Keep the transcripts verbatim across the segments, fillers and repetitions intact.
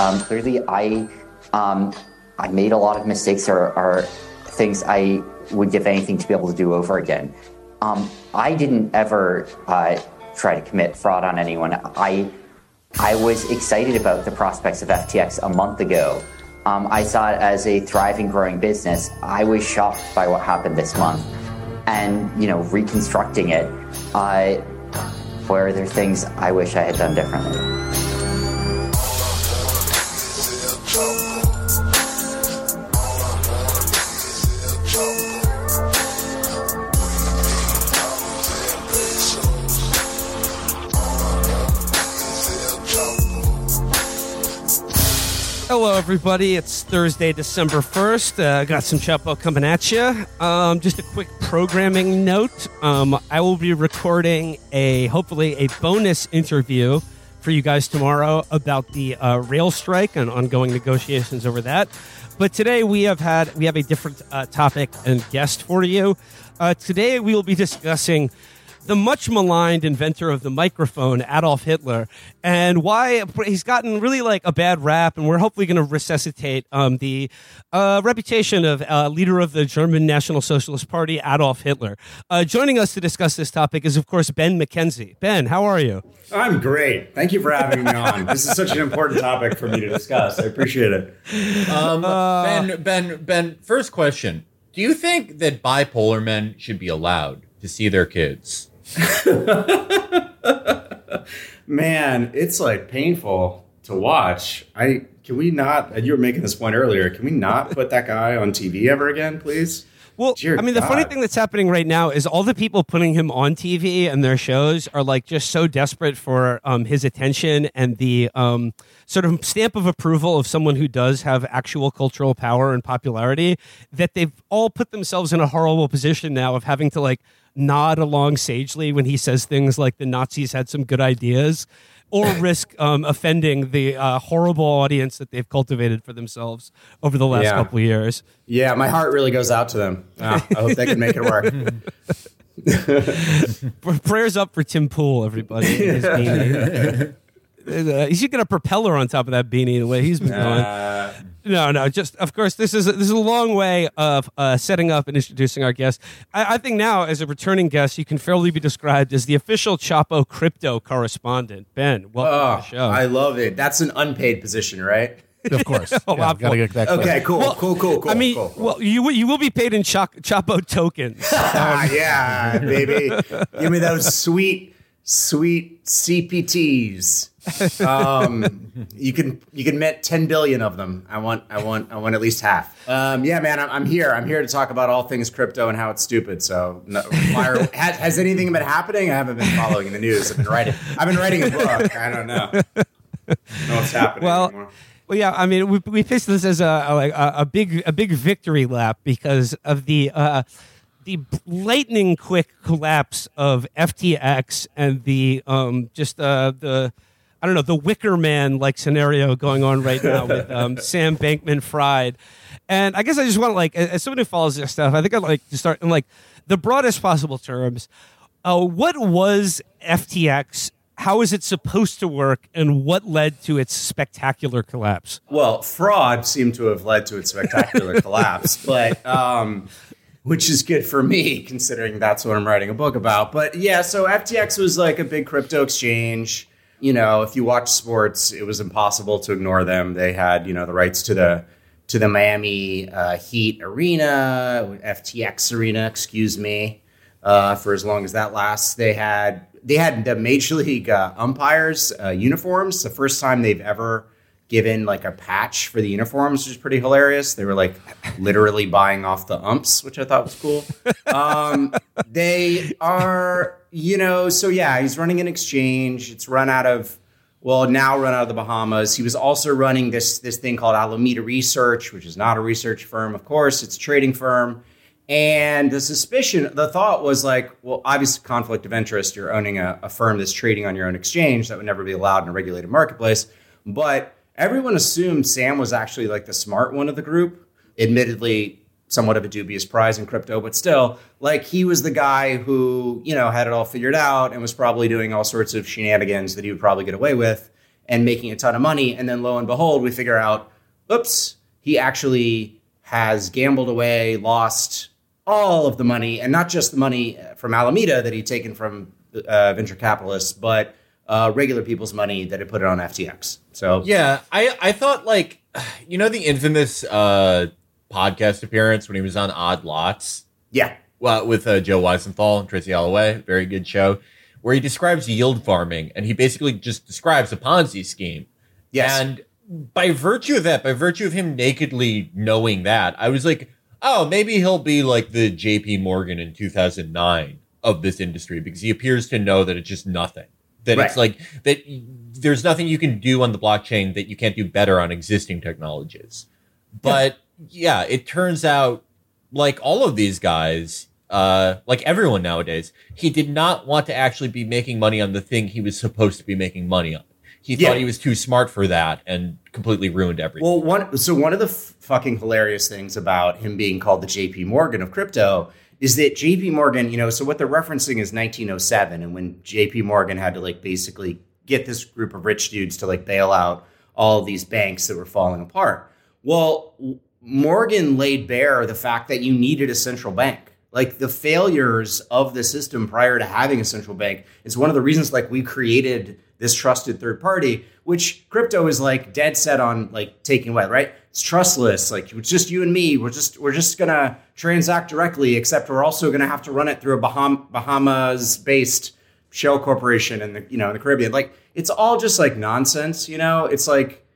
Um, clearly, I um, I made a lot of mistakes or, or things I would give anything to be able to do over again. Um, I didn't ever uh, try to commit fraud on anyone. I I was excited about the prospects of F T X a month ago. Um, I saw it as a thriving, growing business. I was shocked by what happened this month, and you know, reconstructing it. Uh, where there are things I wish I had done differently. Hello, everybody. It's Thursday, December first. I uh, got some chapo coming at you. Um, just a quick programming note. Um, I will be recording a, hopefully, a bonus interview for you guys tomorrow about the uh, rail strike and ongoing negotiations over that. But today we have had we have a different uh, topic and guest for you. Uh, today we will be discussing the much maligned inventor of the microphone, Adolf Hitler, and why he's gotten really like a bad rap, and we're hopefully going to resuscitate um, the uh, reputation of uh, leader of the German National Socialist Party, Adolf Hitler. Uh, joining us to discuss this topic is, of course, Ben McKenzie. Ben, how are you? I'm great. Thank you for having me on. This is such an important topic for me to discuss. I appreciate it. Um, uh, Ben, Ben, Ben, first question. Do you think that bipolar men should be allowed to see their kids? Man, it's like painful to watch. I can we not? And you were making this point earlier. Can we not put that guy on T V ever again, please? Well, dear I mean, God. The funny thing that's happening right now is all the people putting him on T V and their shows are like just so desperate for um, his attention and the um, sort of stamp of approval of someone who does have actual cultural power and popularity that they've all put themselves in a horrible position now of having to like nod along sagely when he says things like the Nazis had some good ideas, or risk um, offending the uh, horrible audience that they've cultivated for themselves over the last yeah. couple of years. Yeah, my heart really goes out to them. Oh, I hope they can make it work. Prayers up for Tim Pool, everybody. His beanie. He should get a propeller on top of that beanie the way he's been going. Uh, no, no, just, of course, this is a, this is a long way of uh, setting up and introducing our guest. I, I think now, as a returning guest, you can fairly be described as the official Chapo crypto correspondent. Ben, welcome oh, to the show. I love it. That's an unpaid position, right? Of course. oh, yeah, gotta get that okay, cool, well, cool, cool, cool. I mean, cool, cool. Well, you, you will be paid in Ch- Chapo tokens. Um, yeah, baby. Give me those sweet... Sweet C P Ts. Um, you can you can mint ten billion of them. I want I want I want at least half. Um, yeah, man, I'm, I'm here. I'm here to talk about all things crypto and how it's stupid. So, no, are, has, has anything been happening? I haven't been following the news. I've been writing. I've been writing a book. I don't know. I don't know what's happening well, anymore. Well, yeah, I mean, we we pitched this as a a, a big a big victory lap because of the. Uh, The lightning quick collapse of F T X and the um, just uh, the I don't know the Wicker Man like scenario going on right now with um, Sam Bankman-Fried, and I guess I just want to like as someone who follows this stuff, I think I'd like to start in like the broadest possible terms. Uh, what was F T X? How is it supposed to work, and what led to its spectacular collapse? Well, fraud seemed to have led to its spectacular collapse, but. Um, Which is good for me, considering that's what I'm writing a book about. But yeah, so F T X was like a big crypto exchange. You know, if you watch sports, it was impossible to ignore them. They had, you know, the rights to the to the Miami uh, Heat Arena, F T X Arena, excuse me, uh, for as long as that lasts. They had they had the Major League uh, umpires' uh, uniforms. The first time they've ever given like a patch for the uniforms, which is pretty hilarious. They were like literally buying off the umps, which I thought was cool. Um, they are, you know, so yeah, he's running an exchange. It's run out of, well, now run out of the Bahamas. He was also running this, this thing called Alameda Research, which is not a research firm. Of course, it's a trading firm. And the suspicion, the thought was like, well, obvious conflict of interest. You're owning a, a firm that's trading on your own exchange. That would never be allowed in a regulated marketplace. But everyone assumed Sam was actually like the smart one of the group, admittedly somewhat of a dubious prize in crypto, but still like he was the guy who, you know, had it all figured out and was probably doing all sorts of shenanigans that he would probably get away with. and making a ton of money. And then lo and behold, we figure out, oops, he actually has gambled away, lost all of the money, and not just the money from Alameda that he'd taken from uh, venture capitalists, but uh, regular people's money that had put it on F T X. So yeah, I, I thought, like, you know, the infamous uh, podcast appearance when he was on Odd Lots? Yeah. Well, with uh, Joe Weisenthal and Tracy Alloway, very good show, where he describes yield farming, and he basically just describes a Ponzi scheme. Yes. And by virtue of that, by virtue of him nakedly knowing that, I was like, oh, maybe he'll be like the J P Morgan in two thousand nine of this industry, because he appears to know that it's just nothing. That right. It's like that there's nothing you can do on the blockchain that you can't do better on existing technologies. But yeah, yeah it turns out, like all of these guys, uh, like everyone nowadays, he did not want to actually be making money on the thing he was supposed to be making money on. He yeah. thought he was too smart for that and completely ruined everything. Well, one, so one of the f- fucking hilarious things about him being called the J P Morgan of crypto is that J P Morgan, you know, so what they're referencing is nineteen oh seven. And when J P Morgan had to, like, basically get this group of rich dudes to, like, bail out all these banks that were falling apart. Well, Morgan laid bare the fact that you needed a central bank. Like, the failures of the system prior to having a central bank is one of the reasons, like, we created this trusted third party, which crypto is, like, dead set on, like, taking away, right? It's trustless. Like, it's just you and me. We're just we're just going to transact directly, except we're also going to have to run it through a Baham- Bahamas-based shell corporation in the, you know, in the Caribbean. Like, it's all just, like, nonsense, you know? It's like,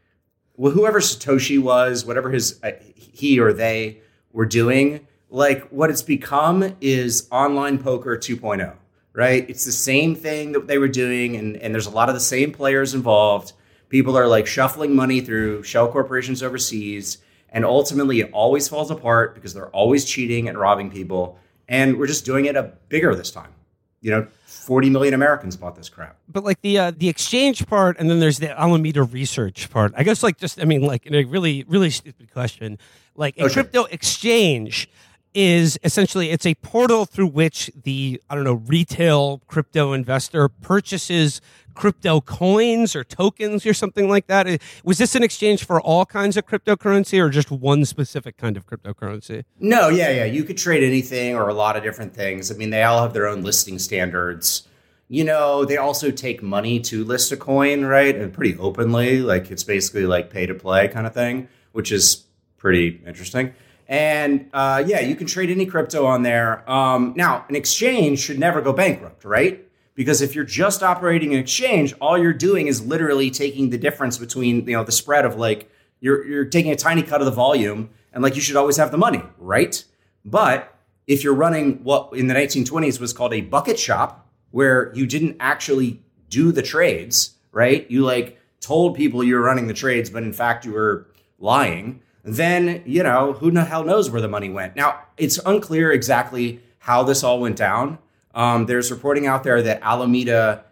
well, whoever Satoshi was, whatever his uh, he or they were doing, like, what it's become is online poker two point oh, right? It's the same thing that they were doing, and, and there's a lot of the same players involved. People are, like, shuffling money through shell corporations overseas, and ultimately it always falls apart because they're always cheating and robbing people, and we're just doing it a bigger this time. You know, forty million Americans bought this crap. But, like, the uh, the exchange part, and then there's the Alameda Research part. I guess, like, just, I mean, like, in a really, really stupid question, like, a okay. crypto exchange is essentially, it's a portal through which the, I don't know, retail crypto investor purchases crypto coins or tokens or something like that. Was this an exchange for all kinds of cryptocurrency or just one specific kind of cryptocurrency? No, yeah, yeah. You could trade anything or a lot of different things. I mean, they all have their own listing standards. You know, they also take money to list a coin, right? And pretty openly, like, it's basically like pay to play kind of thing, which is pretty interesting. And uh, yeah, you can trade any crypto on there. Um, now, an exchange should never go bankrupt, right? Because if you're just operating an exchange, all you're doing is literally taking the difference between, you know, the spread of, like, you're you're taking a tiny cut of the volume, and, like, you should always have the money, right? But if you're running what in the nineteen twenties was called a bucket shop, where you didn't actually do the trades, right? You, like, told people you were running the trades, but in fact you were lying. Then, you know, who the hell knows where the money went. Now, it's unclear exactly how this all went down. Um, there's reporting out there that Alameda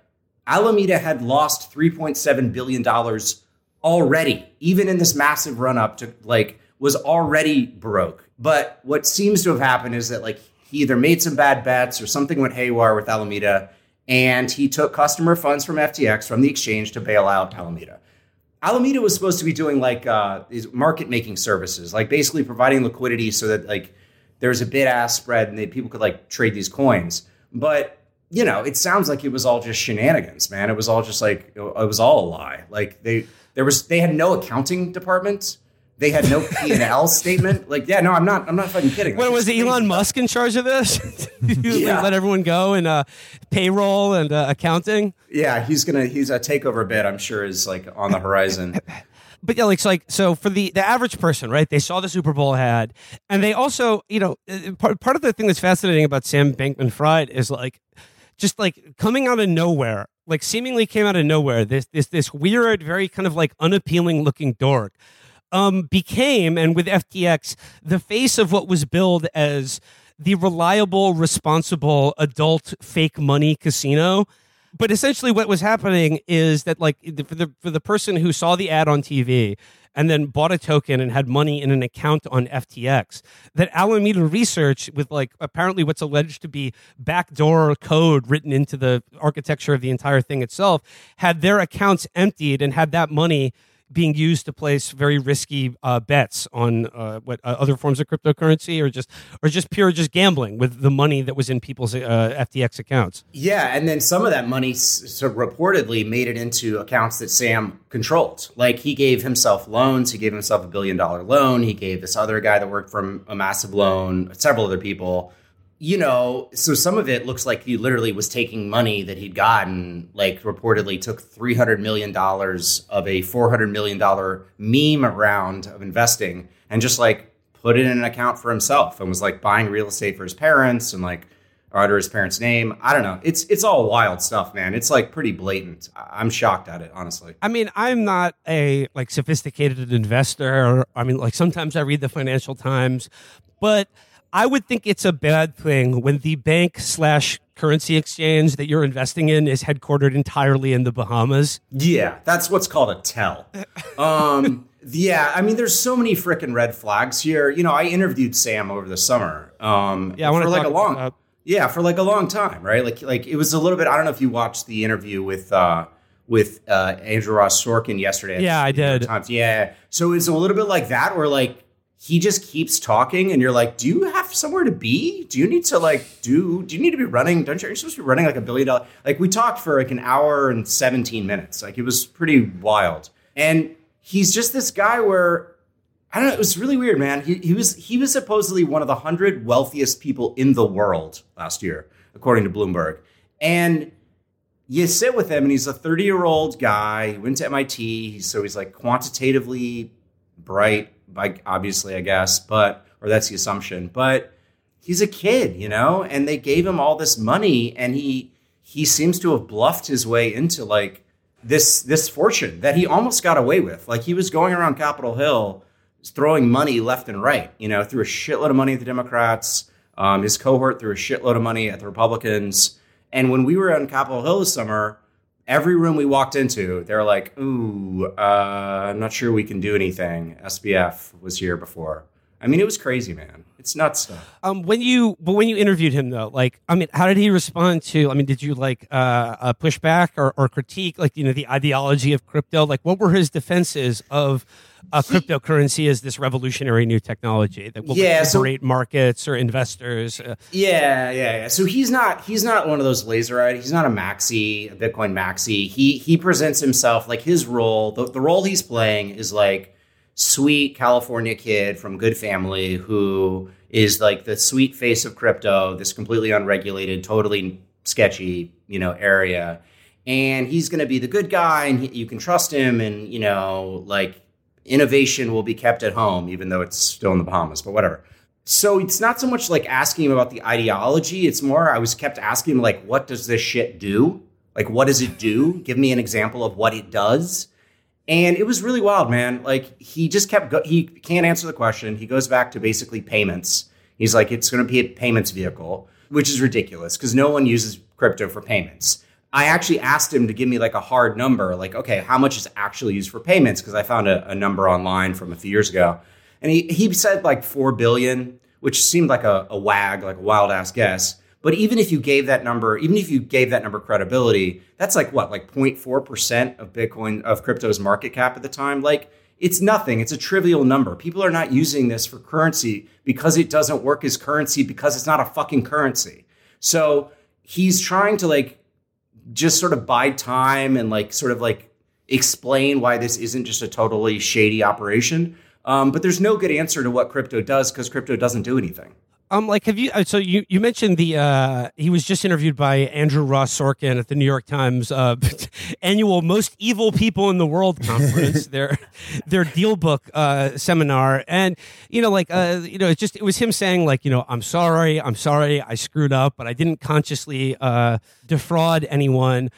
Alameda had lost three point seven billion dollars already, even in this massive run up to, like, was already broke. But what seems to have happened is that, like, he either made some bad bets or something went haywire with Alameda, and he took customer funds from F T X, from the exchange, to bail out Alameda. Alameda was supposed to be doing, like, uh, these market making services, like, basically providing liquidity so that, like, there was a bid ask spread and they, people could, like, trade these coins. But, you know, it sounds like it was all just shenanigans, man. It was all just like, it was all a lie. Like, they, there was, they had no accounting department. They had no P and L statement. Like, yeah, no, I'm not, I'm not fucking kidding. What, was Elon Musk in charge of this? You yeah. Let everyone go and uh, payroll and uh, accounting. Yeah, he's gonna, he's a takeover bid, I'm sure, is, like, on the horizon. But yeah, like, so, like, so for the, the average person, right? They saw the Super Bowl ad, and they also, you know, part part of the thing that's fascinating about Sam Bankman-Fried is, like, just, like, coming out of nowhere. Like, seemingly came out of nowhere. This this this weird, very kind of, like, unappealing looking dork. Um, became, and with F T X, the face of what was billed as the reliable, responsible, adult fake money casino. But essentially what was happening is that, like, for the for the person who saw the ad on T V and then bought a token and had money in an account on F T X, that Alameda Research, with, like, apparently what's alleged to be backdoor code written into the architecture of the entire thing itself, had their accounts emptied and had that money being used to place very risky uh, bets on uh, what uh, other forms of cryptocurrency, or just or just pure just gambling with the money that was in people's uh, F T X accounts. Yeah, and then some of that money sort of reportedly made it into accounts that Sam controlled. Like, he gave himself loans. He gave himself a billion dollar loan. He gave this other guy that worked from a massive loan, several other people. You know, so some of it looks like he literally was taking money that he'd gotten, like, reportedly took three hundred million dollars of a four hundred million dollars meme round of investing and just, like, put it in an account for himself and was, like, buying real estate for his parents and, like, or under his parents' name. I don't know. It's it's all wild stuff, man. It's, like, pretty blatant. I'm shocked at it, honestly. I mean, I'm not a, like, sophisticated investor. I mean, like, sometimes I read the Financial Times, but I would think it's a bad thing when the bank slash currency exchange that you're investing in is headquartered entirely in the Bahamas. Yeah, that's what's called a tell. Um, yeah, I mean, there's so many frickin' red flags here. You know, I interviewed Sam over the summer. Um, yeah, I want to like a long, about- yeah, for like a long time, right? Like, like it was a little bit. I don't know if you watched the interview with Uh, with uh, Andrew Ross Sorkin yesterday. Yeah, I did. Yeah, so it's a little bit like that, or like, he just keeps talking and you're like, do you have somewhere to be? Do you need to like do, do you need to be running? Don't you, you're supposed to be running like a billion dollars? Like, we talked for like an hour and seventeen minutes. Like, it was pretty wild. And he's just this guy where, I don't know, it was really weird, man. He, he was, he was supposedly one of the hundred wealthiest people in the world last year, according to Bloomberg. And you sit with him and he's a thirty year old guy. He went to M I T. So he's like quantitatively bright. Like, obviously, I guess, but, or that's the assumption, but he's a kid, you know, and they gave him all this money and he, he seems to have bluffed his way into like this, this fortune that he almost got away with. Like, he was going around Capitol Hill throwing money left and right, you know, threw a shitload of money at the Democrats. Um, his cohort threw a shitload of money at the Republicans. And when we were on Capitol Hill this summer, every room we walked into, they were like, ooh, uh, I'm not sure we can do anything. S B F was here before. I mean, it was crazy, man. It's nuts stuff. Um, when you, but when you interviewed him, though, like, I mean, how did he respond to, I mean, did you, like, uh, uh, push back or, or critique, like, you know, the ideology of crypto? Like, what were his defenses of uh, cryptocurrency as this revolutionary new technology that will yeah, liberate so, markets or investors? Uh, yeah, yeah, yeah. So he's not, he's not one of those laser eyed. He's not a maxi, a Bitcoin maxi. He, he presents himself, like, his role, the, the role he's playing is, like, sweet California kid from good family who is like the sweet face of crypto, this completely unregulated, totally sketchy, you know, area. And he's going to be the good guy and he, you can trust him. And, you know, like, innovation will be kept at home, even though it's still in the Bahamas, but whatever. So it's not so much like asking him about the ideology. It's more, I was kept asking him, like, what does this shit do? Like, what does it do? Give me an example of what it does. And it was really wild, man. Like, he just kept, go- he can't answer the question. He goes back to basically payments. He's like, it's going to be a payments vehicle, which is ridiculous because no one uses crypto for payments. I actually asked him to give me like a hard number, like, okay, how much is actually used for payments? Because I found a, a number online from a few years ago. And he, he said like four billion, which seemed like a, a wag, like a wild ass guess. But even if you gave that number, even if you gave that number credibility, that's like what, like zero point four percent of Bitcoin, of crypto's market cap at the time. Like, it's nothing. It's a trivial number. People are not using this for currency because it doesn't work as currency, because it's not a fucking currency. So he's trying to like just sort of buy time and like sort of like explain why this isn't just a totally shady operation. Um, but there's no good answer to what crypto does because crypto doesn't do anything. Um, like, have you, so you, you mentioned the, uh, he was just interviewed by Andrew Ross Sorkin at the New York Times uh, annual Most Evil People in the World conference, their their deal book uh, seminar. And, you know, like, uh, you know, it's just, it was him saying like, you know, I'm sorry, I'm sorry, I screwed up, but I didn't consciously uh, defraud anyone.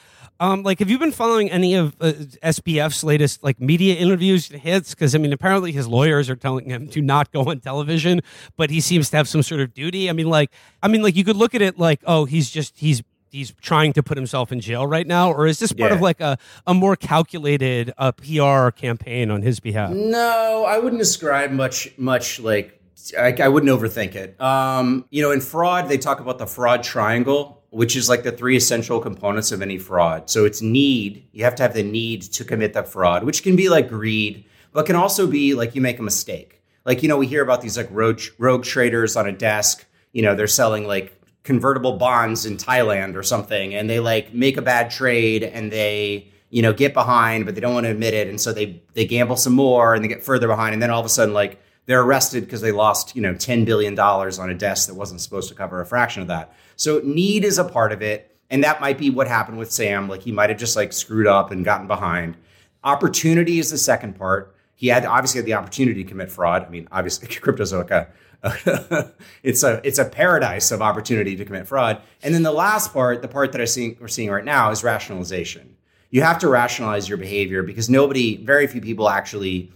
Um, like, have you been following any of uh, S B F's latest, like, media interviews and hits? Because, I mean, apparently his lawyers are telling him to not go on television, but he seems to have some sort of duty. I mean, like, I mean, like, you could look at it like, oh, he's just, he's he's trying to put himself in jail right now? Or is this part yeah. of like a, a more calculated uh, P R campaign on his behalf? No, I wouldn't ascribe much, much like, I, I wouldn't overthink it. Um, you know, in fraud, they talk about the fraud triangle, which is like the three essential components of any fraud. So it's need. You have to have the need to commit the fraud, which can be like greed, but can also be like you make a mistake. Like, you know, we hear about these like rogue, rogue traders on a desk. You know, they're selling like convertible bonds in Thailand or something, and they like make a bad trade and they, you know, get behind, but they don't want to admit it. And so they they gamble some more and they get further behind. And then all of a sudden, like, they're arrested because they lost, you know, ten billion dollars on a desk that wasn't supposed to cover a fraction of that. So need is a part of it. And that might be what happened with Sam. Like, he might have just like screwed up and gotten behind. Opportunity is the second part. He had obviously had the opportunity to commit fraud. I mean, obviously crypto's like a, a it's a it's a paradise of opportunity to commit fraud. And then the last part, the part that I see, we're seeing right now, is rationalization. You have to rationalize your behavior because nobody, very few people actually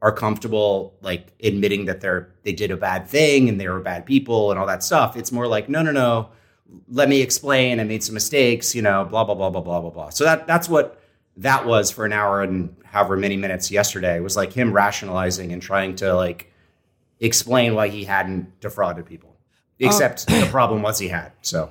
are comfortable like admitting that they're they did a bad thing and they were bad people and all that stuff. It's more like, no, no, no, let me explain. I made some mistakes, you know, blah, blah, blah, blah, blah, blah, blah. So that that's what that was for an hour and however many minutes yesterday. It was like him rationalizing and trying to like explain why he hadn't defrauded people, except um, the problem was he had. So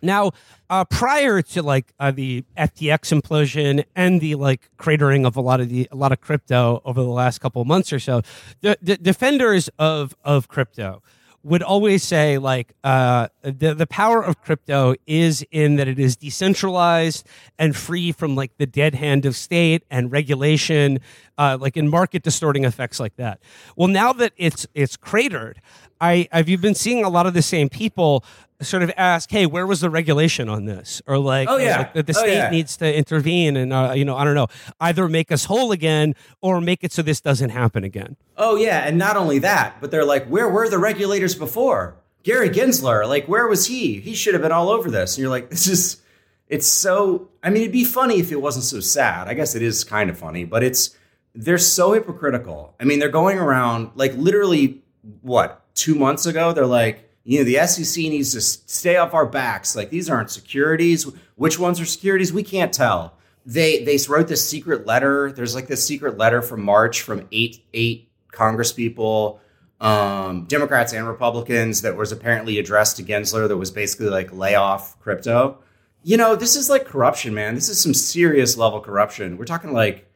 now, uh, prior to like uh, the F T X implosion and the like cratering of a lot of the a lot of crypto over the last couple of months or so, the, the defenders of of crypto would always say like uh, the the power of crypto is in that it is decentralized and free from like the dead hand of state and regulation, uh, like in market distorting effects like that. Well, now that it's it's cratered, I I've you've been seeing a lot of the same people sort of ask, hey, where was the regulation on this? Or like, oh, yeah. like the, the state oh, yeah. needs to intervene and, uh, you know, I don't know, either make us whole again or make it so this doesn't happen again. Oh, yeah. And not only that, but they're like, where were the regulators before? Gary Gensler, like, where was he? He should have been all over this. And you're like, this is, it's so, I mean, it'd be funny if it wasn't so sad. I guess it is kind of funny, but it's, they're so hypocritical. I mean, they're going around like literally, what, two months ago, they're like, you know, the S E C needs to stay off our backs. Like, these aren't securities. Which ones are securities? We can't tell. They they wrote this secret letter. There's like this secret letter from March from eight eight congresspeople, um, Democrats and Republicans, that was apparently addressed to Gensler that was basically like, lay off crypto. You know, this is like corruption, man. This is some serious level corruption. We're talking like,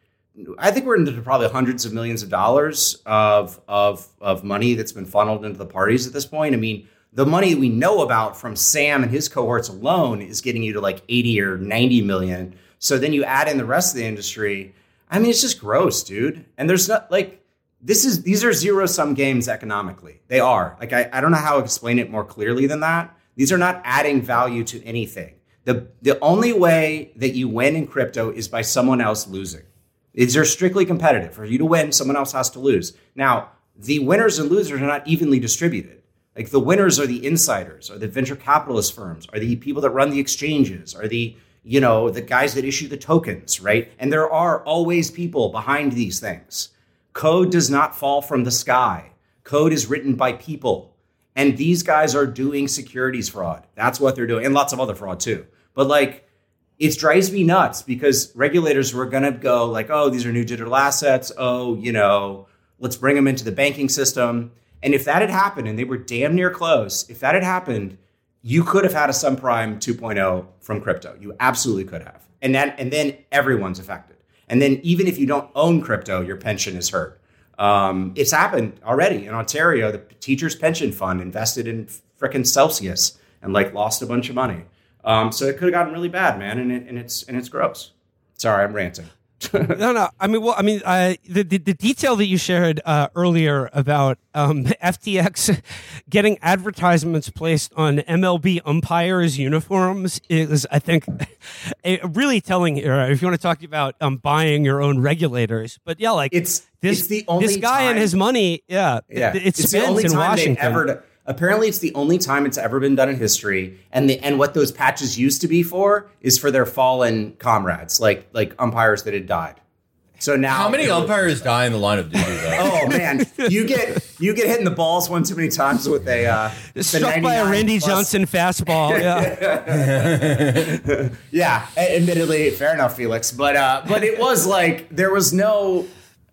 I think we're into probably hundreds of millions of dollars of of of money that's been funneled into the parties at this point. I mean, the money we know about from Sam and his cohorts alone is getting you to like eighty or ninety million. So then you add in the rest of the industry. I mean, it's just gross, dude. And there's not like this is these are zero sum games economically. They are like I, I don't know how to explain it more clearly than that. These are not adding value to anything. The the only way that you win in crypto is by someone else losing. These are strictly competitive. For you to win, someone else has to lose. Now, the winners and losers are not evenly distributed. Like, the winners are the insiders, are the venture capitalist firms, are the people that run the exchanges, are the, you know, the guys that issue the tokens, right? And there are always people behind these things. Code does not fall from the sky. Code is written by people. And these guys are doing securities fraud. That's what they're doing. And lots of other fraud too. But like, it drives me nuts because regulators were going to go like, oh, these are new digital assets. Oh, you know, let's bring them into the banking system. And if that had happened, and they were damn near close, if that had happened, you could have had a subprime two point oh from crypto. You absolutely could have. And that, and then everyone's affected. And then even if you don't own crypto, your pension is hurt. Um, it's happened already in Ontario. The teachers' pension fund invested in frickin' Celsius and like lost a bunch of money. Um, so it could have gotten really bad, man. And it, and it's and it's gross. Sorry, I'm ranting. no, no. I mean, well, I mean, uh, the, the the detail that you shared uh, earlier about um, F T X getting advertisements placed on M L B umpires' uniforms is, I think, a really telling era. If you want to talk about um, buying your own regulators, but yeah, like it's this it's the only this guy time, and his money. Yeah, yeah. It, it it's the only in time Washington. They ever. To- Apparently, it's the only time it's ever been done in history. And the and what those patches used to be for is for their fallen comrades, like like umpires that had died. So now, how many umpires die in the line of duty, though? Oh man, you get you get hit in the balls one too many times with a uh, struck by a Randy plus. Johnson fastball. Yeah, yeah. Admittedly, fair enough, Felix. But uh, but it was like there was no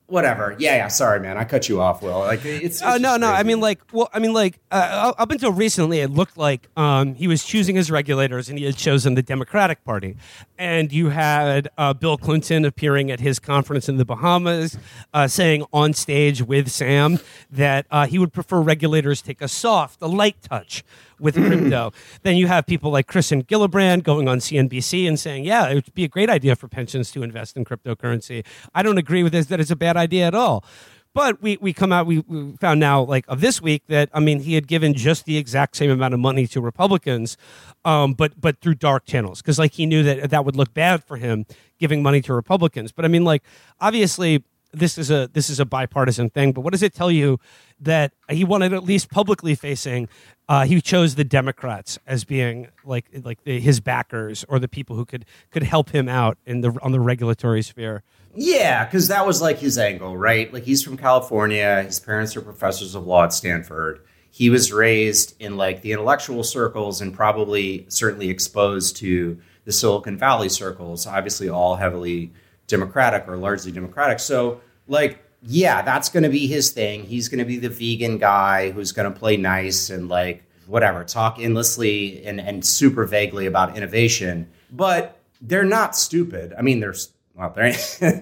whatever. Yeah, yeah. Sorry, man, I cut you off, Will. Like it's, it's uh, no, no. Crazy. I mean, like, well, I mean, like, uh, up until recently, it looked like um, he was choosing his regulators, and he had chosen the Democratic Party. And you had uh, Bill Clinton appearing at his conference in the Bahamas, uh, saying on stage with Sam that uh, he would prefer regulators take a soft, a light touch with crypto. Then you have people like Kirsten Gillibrand going on C N B C and saying, yeah, it would be a great idea for pensions to invest in cryptocurrency. I don't agree with this, that it's a bad idea at all. But we, we come out, we, we found now, like, of this week that, I mean, he had given just the exact same amount of money to Republicans, um, but but through dark channels, because, like, he knew that that would look bad for him, giving money to Republicans. But, I mean, like, obviously, this is a this is a bipartisan thing, but what does it tell you that he wanted at least publicly facing, uh, he chose the Democrats as being, like, like the, his backers or the people who could could help him out in the on the regulatory sphere? Yeah, because that was like his angle, right? Like he's from California. His parents are professors of law at Stanford. He was raised in like the intellectual circles and probably certainly exposed to the Silicon Valley circles, obviously all heavily Democratic or largely Democratic. So like, yeah, that's going to be his thing. He's going to be the vegan guy who's going to play nice and like whatever, talk endlessly and, and super vaguely about innovation. But they're not stupid. I mean, they're Well, they're,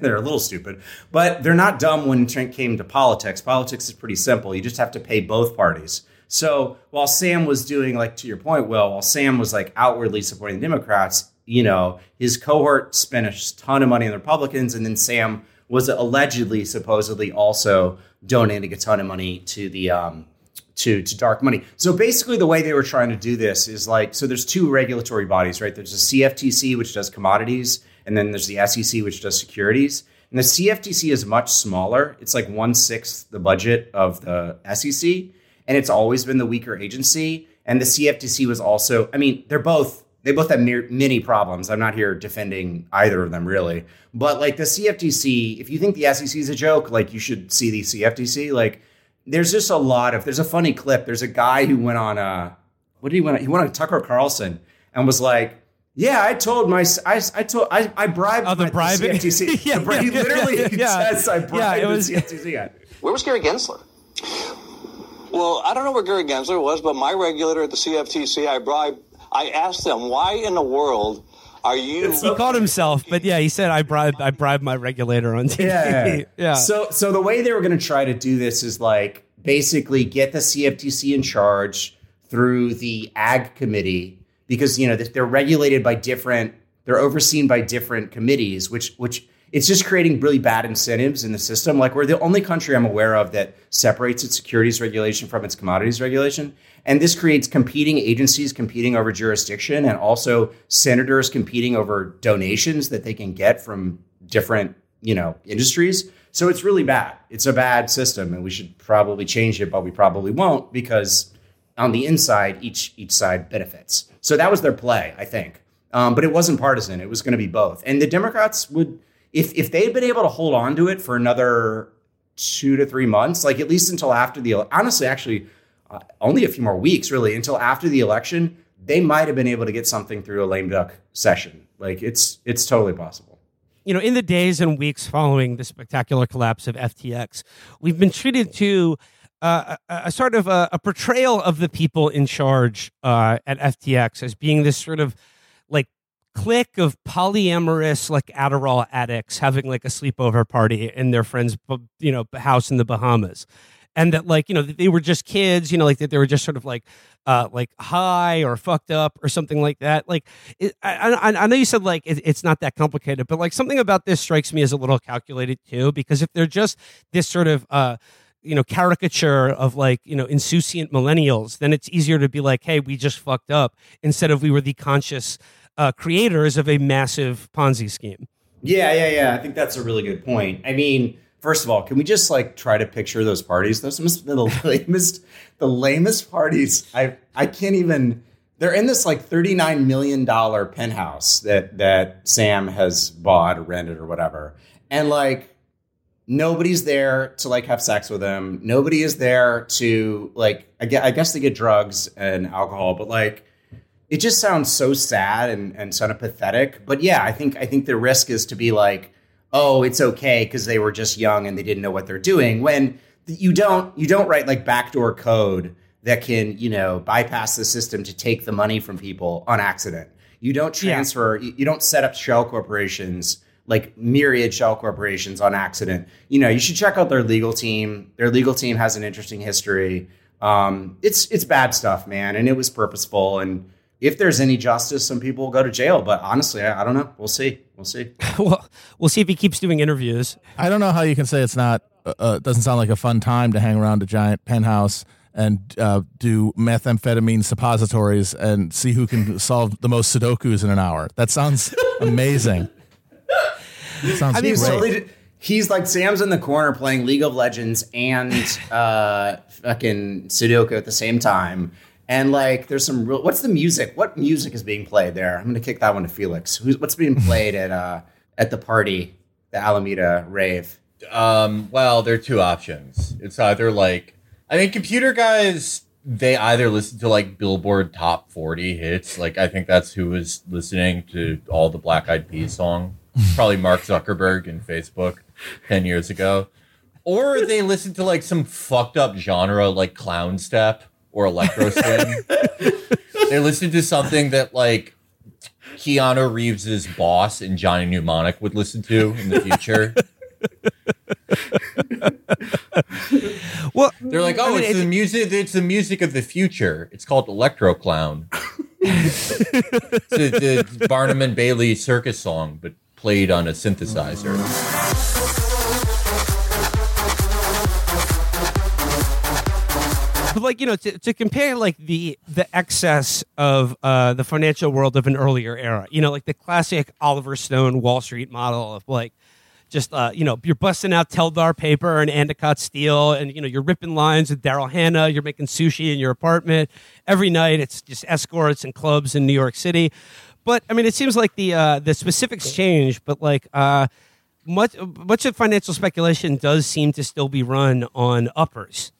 they're a little stupid, but they're not dumb when it came to politics. Politics is pretty simple. You just have to pay both parties. So while Sam was doing, like, to your point, Will, while Sam was, like, outwardly supporting the Democrats, you know, his cohort spent a ton of money on the Republicans. And then Sam was allegedly, supposedly also donating a ton of money to the um, to, to dark money. So basically the way they were trying to do this is, like, so there's two regulatory bodies, right? There's the C F T C, which does commodities. And then there's the S E C, which does securities. And the C F T C is much smaller. It's like one-sixth the budget of the S E C. And it's always been the weaker agency. And the C F T C was also, I mean, they're both, they both have near, many problems. I'm not here defending either of them, really. But like the C F T C, if you think the S E C is a joke, like you should see the C F T C. Like there's just a lot of, there's a funny clip. There's a guy who went on, uh, what did he went on? He went on Tucker Carlson and was like, yeah, I told my, I, I told, I, I bribed oh, the, my, the C F T C. yeah, the bri- yeah, he literally yeah, yeah. says I bribed yeah, was, the C F T C guy. Where was Gary Gensler? Well, I don't know where Gary Gensler was, but my regulator at the C F T C, I bribed, I asked them, why in the world are you? He called himself, but yeah, he said, I bribed, I bribed my regulator on T V. Yeah. yeah. yeah. So, so the way they were going to try to do this is like, basically get the C F T C in charge through the Ag Committee. Because, you know, they're regulated by different, they're overseen by different committees, which which it's just creating really bad incentives in the system. Like we're the only country I'm aware of that separates its securities regulation from its commodities regulation. And this creates competing agencies competing over jurisdiction and also senators competing over donations that they can get from different, you know, industries. So it's really bad. It's a bad system and we should probably change it, but we probably won't because on the inside, each each side benefits. So that was their play, I think. Um, but it wasn't partisan. It was going to be both. And the Democrats would, if if they had been able to hold on to it for another two to three months, like at least until after the, honestly, actually, uh, only a few more weeks, really, until after the election, they might have been able to get something through a lame duck session. Like it's it's totally possible. You know, in the days and weeks following the spectacular collapse of F T X, we've been treated to Uh, a, a sort of a, a portrayal of the people in charge uh, at F T X as being this sort of like clique of polyamorous like Adderall addicts having like a sleepover party in their friend's you know house in the Bahamas, and that like you know they were just kids you know like that they were just sort of like uh, like high or fucked up or something like that. Like it, I, I, I know you said like it, it's not that complicated, but like something about this strikes me as a little calculated too, because if they're just this sort of uh, you know, caricature of like, you know, insouciant millennials, then it's easier to be like, hey, we just fucked up instead of we were the conscious uh, creators of a massive Ponzi scheme. Yeah, yeah, yeah. I think that's a really good point. I mean, first of all, can we just like try to picture those parties? Those must be the lamest, the lamest parties. I I can't even they're in this like thirty-nine million dollars penthouse that that Sam has bought or rented or whatever. And like nobody's there to like have sex with him. Nobody is there to like, I guess, I guess they get drugs and alcohol, but like it just sounds so sad and, and sort of pathetic. But yeah, I think I think the risk is to be like, oh, it's okay because they were just young and they didn't know what they're doing. When you don't you don't write like backdoor code that can, you know, bypass the system to take the money from people on accident. You don't transfer, yeah. you, you don't set up shell corporations, like myriad shell corporations on accident. You know, you should check out their legal team. Their legal team has an interesting history. Um, it's it's bad stuff, man. And it was purposeful. And if there's any justice, some people will go to jail. But honestly, I, I don't know. We'll see. We'll see. Well, we'll see if he keeps doing interviews. I don't know how you can say it's not, uh, doesn't sound like a fun time to hang around a giant penthouse and uh, do methamphetamine suppositories and see who can solve the most Sudokus in an hour. That sounds amazing. Sounds I mean, great. Totally, he's like Sam's in the corner playing League of Legends and uh, fucking Sudoku at the same time. And like, there's some real, what's the music? What music is being played there? I'm going to kick that one to Felix. Who's what's being played at, uh, at the party, the Alameda rave? Um, well, there are two options. It's either like, I mean, computer guys, they either listen to like Billboard top forty hits. Like, I think that's who was listening to all the Black Eyed Peas song, probably Mark Zuckerberg and Facebook ten years ago. Or they listen to like some fucked up genre, like clown step. Or electro swim. They listened to something that like Keanu Reeves's boss and Johnny Mnemonic would listen to in the future. Well, they're like, oh, I mean, it's, it's the music. It's the music of the future. It's called Electro Clown. It's the, the Barnum and Bailey circus song, but played on a synthesizer. But like, you know, to, to compare like the the excess of uh, the financial world of an earlier era, you know, like the classic Oliver Stone Wall Street model of like just, uh, you know, you're busting out Teldar paper and Andicott steel and, you know, you're ripping lines with Daryl Hannah. You're making sushi in your apartment every night. It's just escorts and clubs in New York City. But I mean, it seems like the uh, the specifics change, but like uh, much much of financial speculation does seem to still be run on uppers.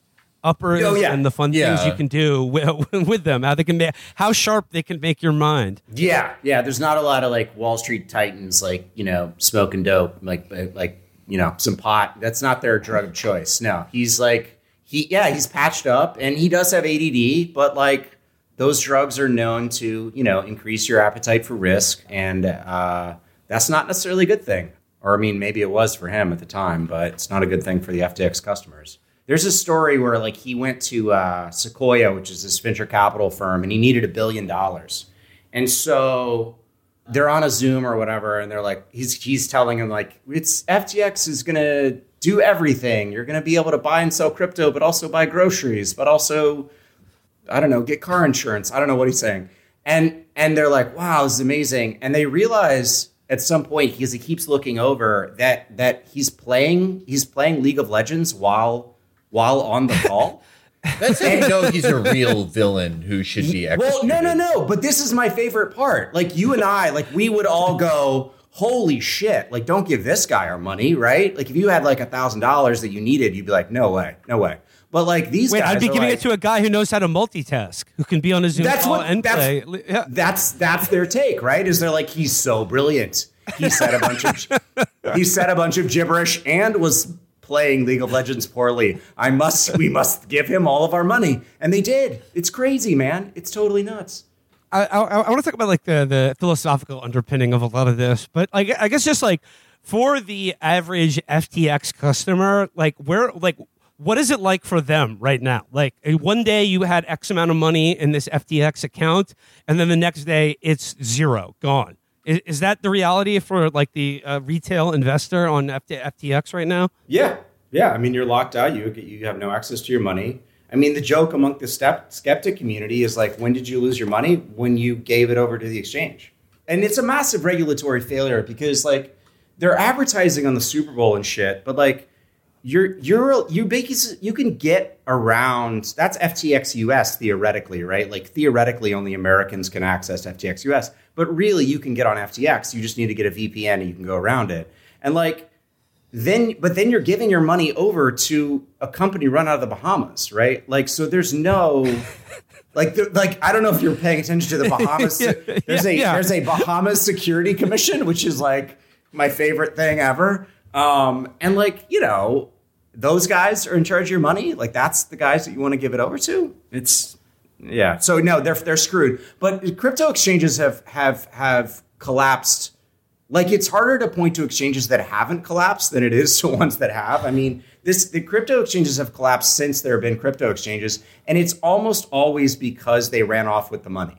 uppers oh, yeah. and the fun yeah. things you can do with, with them, how they can ma- how sharp they can make your mind. Yeah. Yeah. There's not a lot of like Wall Street titans, like, you know, smoking dope, like, like, you know, some pot. That's not their drug of choice. No, he's like, he, yeah, he's patched up and he does have A D D, but like those drugs are known to, you know, increase your appetite for risk. And, uh, that's not necessarily a good thing. Or, I mean, maybe it was for him at the time, but it's not a good thing for the F T X customers. There's a story where like he went to uh, Sequoia, which is this venture capital firm, and he needed a billion dollars. And so they're on a Zoom or whatever, and they're like, he's he's telling him like, it's F T X is gonna do everything. You're gonna be able to buy and sell crypto, but also buy groceries, but also, I don't know, get car insurance. I don't know what he's saying. And and they're like, wow, this is amazing. And they realize at some point, because he keeps looking over, that that he's playing, he's playing League of Legends while While on the call. That's how you know he's a real villain who should be executed. Well, no, no, no. But this is my favorite part. Like, you and I, like, we would all go, holy shit. Like, don't give this guy our money, right? Like, if you had, like, one thousand dollars that you needed, you'd be like, no way, no way. But, like, these Wait, guys Wait, I'd be giving like, it to a guy who knows how to multitask, who can be on a Zoom that's call what, and that's, play. Yeah. That's, that's their take, right? Is they're like, he's so brilliant. He said a bunch of, he said a bunch of gibberish and was playing League of Legends poorly. I must, we must give him all of our money. And they did. It's crazy, man. It's totally nuts. I, I, I want to talk about like the, the philosophical underpinning of a lot of this, but I, I guess just like for the average F T X customer, like where, like what is it like for them right now? Like one day you had X amount of money in this F T X account, and then the next day it's zero, gone. Is, is that the reality for like the uh, retail investor on F T X right now? Yeah. Yeah. I mean, you're locked out. You you have no access to your money. I mean, the joke among the step, skeptic community is like, when did you lose your money? When you gave it over to the exchange. And it's a massive regulatory failure because like they're advertising on the Super Bowl and shit, but like You're you're you you can get around. That's F T X U S theoretically, right? Like theoretically, only Americans can access F T X U S, but really you can get on F T X. You just need to get a V P N and you can go around it. And like then, but then you're giving your money over to a company run out of the Bahamas, right? Like so, there's no. Like, the, like I don't know if you're paying attention to the Bahamas. yeah, there's yeah, a yeah. there's a Bahamas Security Commission, which is like my favorite thing ever. Um, and like, you know, those guys are in charge of your money. Like, that's the guys that you want to give it over to. It's yeah. So no, they're they're screwed. But crypto exchanges have have have collapsed. Like, it's harder to point to exchanges that haven't collapsed than it is to ones that have. I mean, this the crypto exchanges have collapsed since there have been crypto exchanges, and it's almost always because they ran off with the money.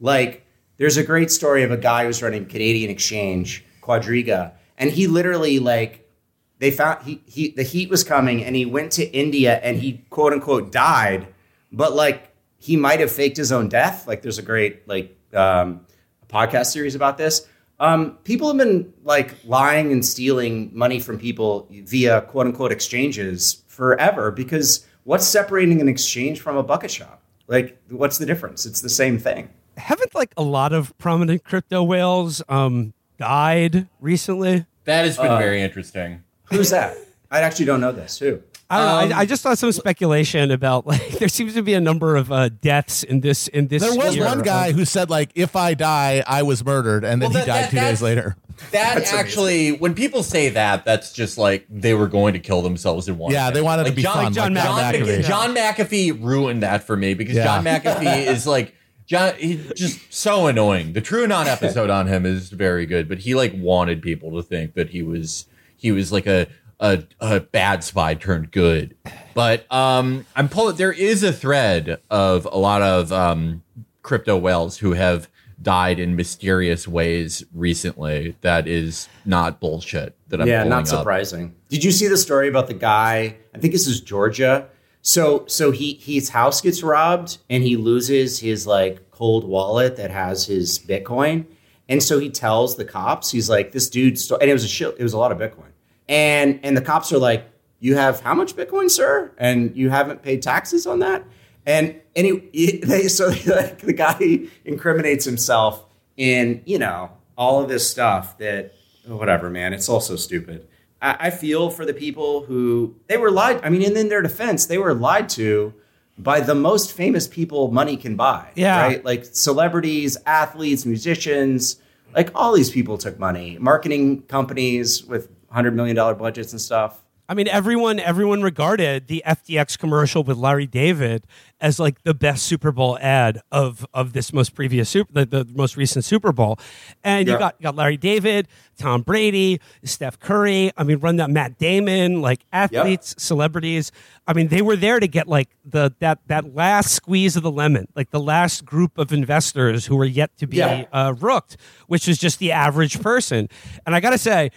Like, there's a great story of a guy who's running a Canadian exchange, Quadriga, and he literally, like, they found he he the heat was coming, and he went to India and he quote unquote died, but like he might have faked his own death. Like, there's a great like um, podcast series about this. Um, people have been like lying and stealing money from people via quote unquote exchanges forever, because what's separating an exchange from a bucket shop? Like, what's the difference? It's the same thing. Haven't like a lot of prominent crypto whales um, died recently? That has been uh, very interesting. Who's that? I actually don't know this. Who? I don't um, know. I, I just saw some speculation about like there seems to be a number of uh, deaths in this in this. There was year. one guy who said like, if I die, I was murdered, and then well, that, he died that, two days later. That actually, amazing. When people say that, that's just like they were going to kill themselves in one. Yeah, day. They wanted like to be John, fun. Like John, like John, John, McAfee. John McAfee ruined that for me because yeah. John McAfee is like John. He's just so annoying. The TrueAnon episode on him is very good, but he like wanted people to think that he was he was like a. A, a bad spy turned good. But um, I'm pulling. There is a thread of a lot of um, crypto whales who have died in mysterious ways recently. That is not bullshit. That I'm yeah, not surprising. Up. Did you see the story about the guy? I think this is Georgia. So so he his house gets robbed and he loses his like cold wallet that has his Bitcoin. And so he tells the cops, he's like, this dude stole, and it was a shit. It was a lot of Bitcoin. And and the cops are like, you have how much Bitcoin, sir? And you haven't paid taxes on that? And and he, he, they, so like the guy incriminates himself in, you know, all of this stuff that, oh, whatever, man, it's all so stupid. I, I feel for the people who, they were lied, I mean, and in their defense, they were lied to by the most famous people money can buy. Yeah. Right? Like celebrities, athletes, musicians, like all these people took money. Marketing companies with one hundred million dollars budgets and stuff. I mean, everyone everyone regarded the F T X commercial with Larry David as like the best Super Bowl ad of of this most previous super, the, the most recent Super Bowl. And yeah. you got you got Larry David, Tom Brady, Steph Curry. I mean, run that Matt Damon, like athletes, yeah. celebrities. I mean, they were there to get like the that that last squeeze of the lemon, like the last group of investors who were yet to be yeah. uh, rooked, which is just the average person. And I got to say,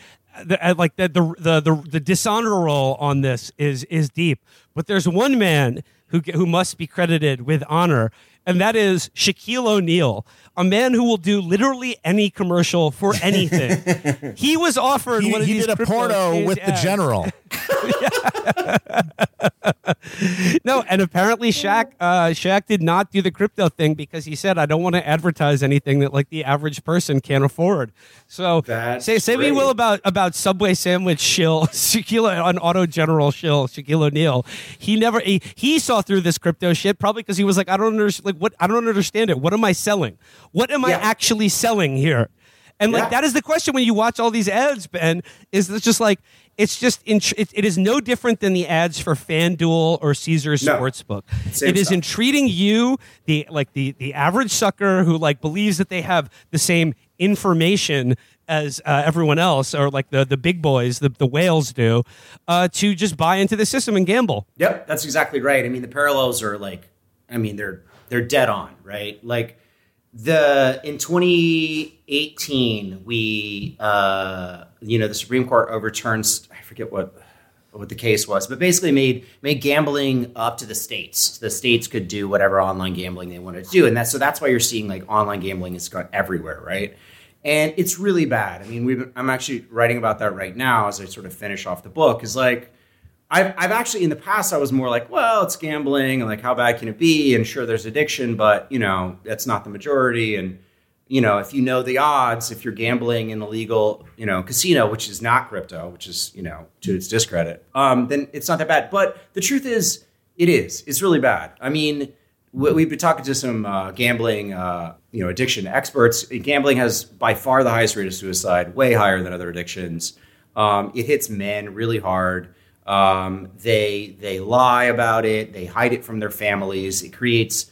The, like the, the the the dishonor roll on this is is deep, but there's one man who who must be credited with honor, and that is Shaquille O'Neal, a man who will do literally any commercial for anything. He was offered he, one of he these. He did a porno with ads. The general. No, and apparently Shaq uh, Shaq did not do the crypto thing because he said, I don't want to advertise anything that like the average person can't afford. So That's say say we will about about Subway sandwich shill Shaquille on Auto General shill Shaquille O'Neal. He never he, he saw through this crypto shit probably because he was like, I don't understand like what I don't understand it. What am I selling? What am yeah. I actually selling here? And like yeah. that is the question when you watch all these ads, Ben, is it's just like it's just int- it, it is no different than the ads for FanDuel or Caesars no. Sportsbook. Same it is stuff. Entreating you, the like the the average sucker who like believes that they have the same information as uh, everyone else, or like the the big boys, the the whales do, uh, to just buy into the system and gamble. Yep, that's exactly right. I mean, the parallels are like, I mean, they're they're dead on, right? Like. The in twenty eighteen, we uh, you know the Supreme Court overturned I forget what what the case was, but basically made made gambling up to the states. The states could do whatever online gambling they wanted to do, and that's so that's why you're seeing like online gambling is gone everywhere, right? And it's really bad. I mean, we've been, I'm actually writing about that right now as I sort of finish off the book. Is like I've, I've actually, in the past, I was more like, well, it's gambling and like, how bad can it be? And sure, there's addiction, but you know, that's not the majority. And, you know, if you know the odds, if you're gambling in a legal, you know, casino, which is not crypto, which is, you know, to its discredit, um, then it's not that bad. But the truth is, it is, it's really bad. I mean, we, we've been talking to some uh, gambling, uh, you know, addiction experts. Gambling has by far the highest rate of suicide, way higher than other addictions. Um, it hits men really hard. Um, they, they lie about it. They hide it from their families. It creates,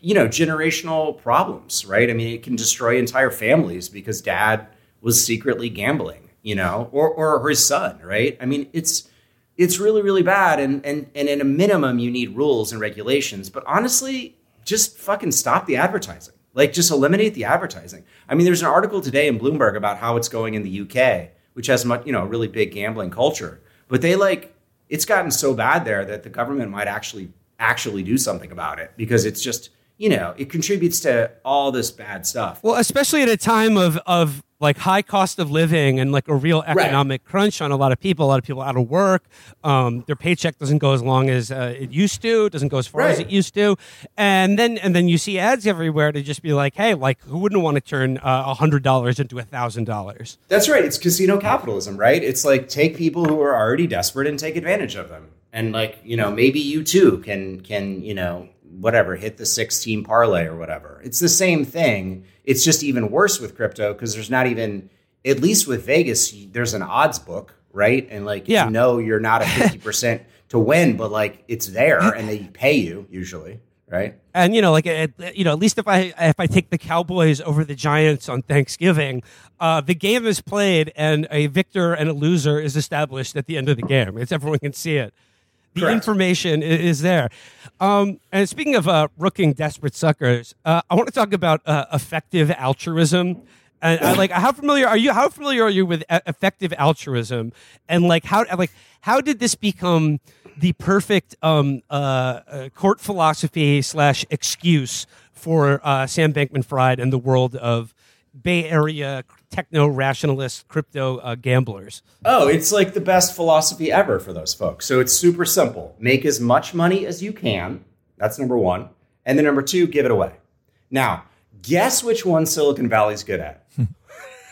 you know, generational problems, right? I mean, it can destroy entire families because dad was secretly gambling, you know, or, or his son, right? I mean, it's, it's really, really bad. And, and, and at a minimum, you need rules and regulations, but honestly, just fucking stop the advertising, like just eliminate the advertising. I mean, there's an article today in Bloomberg about how it's going in the U K, which has much, you know, a really big gambling culture. But they like, it's gotten so bad there that the government might actually actually do something about it because it's just, you know, it contributes to all this bad stuff. Well, especially at a time of of like high cost of living and like a real economic right. crunch on a lot of people, a lot of people out of work. Um, their paycheck doesn't go as long as uh, it used to, doesn't go as far right. as it used to. And then and then you see ads everywhere to just be like, hey, like who wouldn't want to turn uh, one hundred dollars into one thousand dollars? That's right. It's casino capitalism, right? It's like take people who are already desperate and take advantage of them. And like, you know, maybe you too can can, you know, whatever, hit the sixteen parlay or whatever. It's the same thing. It's just even worse with crypto because there's not even, at least with Vegas, there's an odds book, right? And like, yeah. you know, you're not a fifty percent to win, but like it's there and they pay you usually, right? And, you know, like, you know, at least if I if I take the Cowboys over the Giants on Thanksgiving, uh, the game is played and a victor and a loser is established at the end of the game. It's everyone can see it. The Correct. Information is there. Um, and speaking of uh, rooking desperate suckers, uh, I want to talk about uh, effective altruism. And I, like, how familiar are you? How familiar are you with a- effective altruism? And like, how like how did this become the perfect um, uh, uh, court philosophy slash excuse for uh, Sam Bankman-Fried and the world of Bay Area techno-rationalist crypto uh, gamblers? Oh, it's like the best philosophy ever for those folks. So it's super simple. Make as much money as you can. That's number one. And then number two, give it away. Now, guess which one Silicon Valley's good at,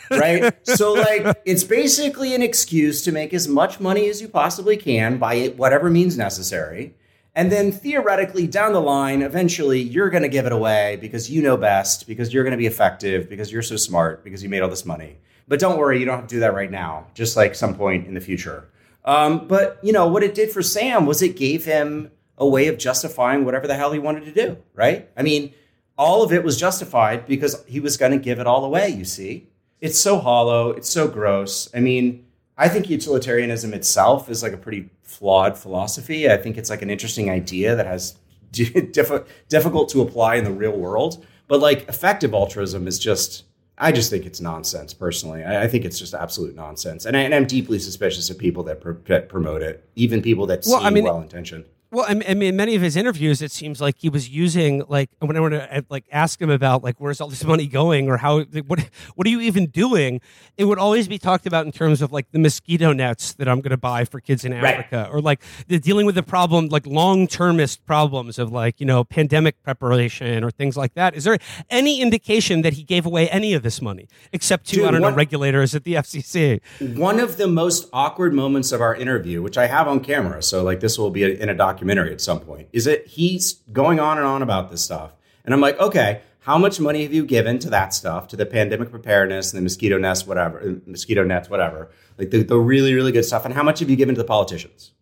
right? So like, it's basically an excuse to make as much money as you possibly can by whatever means necessary. And then theoretically down the line, eventually you're going to give it away because you know best, because you're going to be effective, because you're so smart, because you made all this money. But don't worry, you don't have to do that right now, just like some point in the future. Um, but, you know, what it did for Sam was it gave him a way of justifying whatever the hell he wanted to do, right? I mean, all of it was justified because he was going to give it all away, you see. It's so hollow. It's so gross. I mean, I think utilitarianism itself is like a pretty flawed philosophy. I think it's like an interesting idea that has diff- difficult to apply in the real world. But like effective altruism is just, I just think it's nonsense personally. I, I think it's just absolute nonsense. And, I, and I'm deeply suspicious of people that, pr- that promote it, even people that well, seem I mean, well-intentioned. Well, I mean, in many of his interviews, it seems like he was using, like, when I want to, like, ask him about, like, where's all this money going or how, what what are you even doing? It would always be talked about in terms of, like, the mosquito nets that I'm going to buy for kids in Africa right. or, like, the dealing with the problem, like, long-termist problems of, like, you know, pandemic preparation or things like that. Is there any indication that he gave away any of this money except to, Dude, I don't one, know, regulators at the F C C? One of the most awkward moments of our interview, which I have on camera, so, like, this will be in a document. Documentary at some point, is it he's going on and on about this stuff. And I'm like, okay, how much money have you given to that stuff, to the pandemic preparedness and the mosquito nets, whatever, mosquito nets, whatever, like the, the really, really good stuff. And how much have you given to the politicians?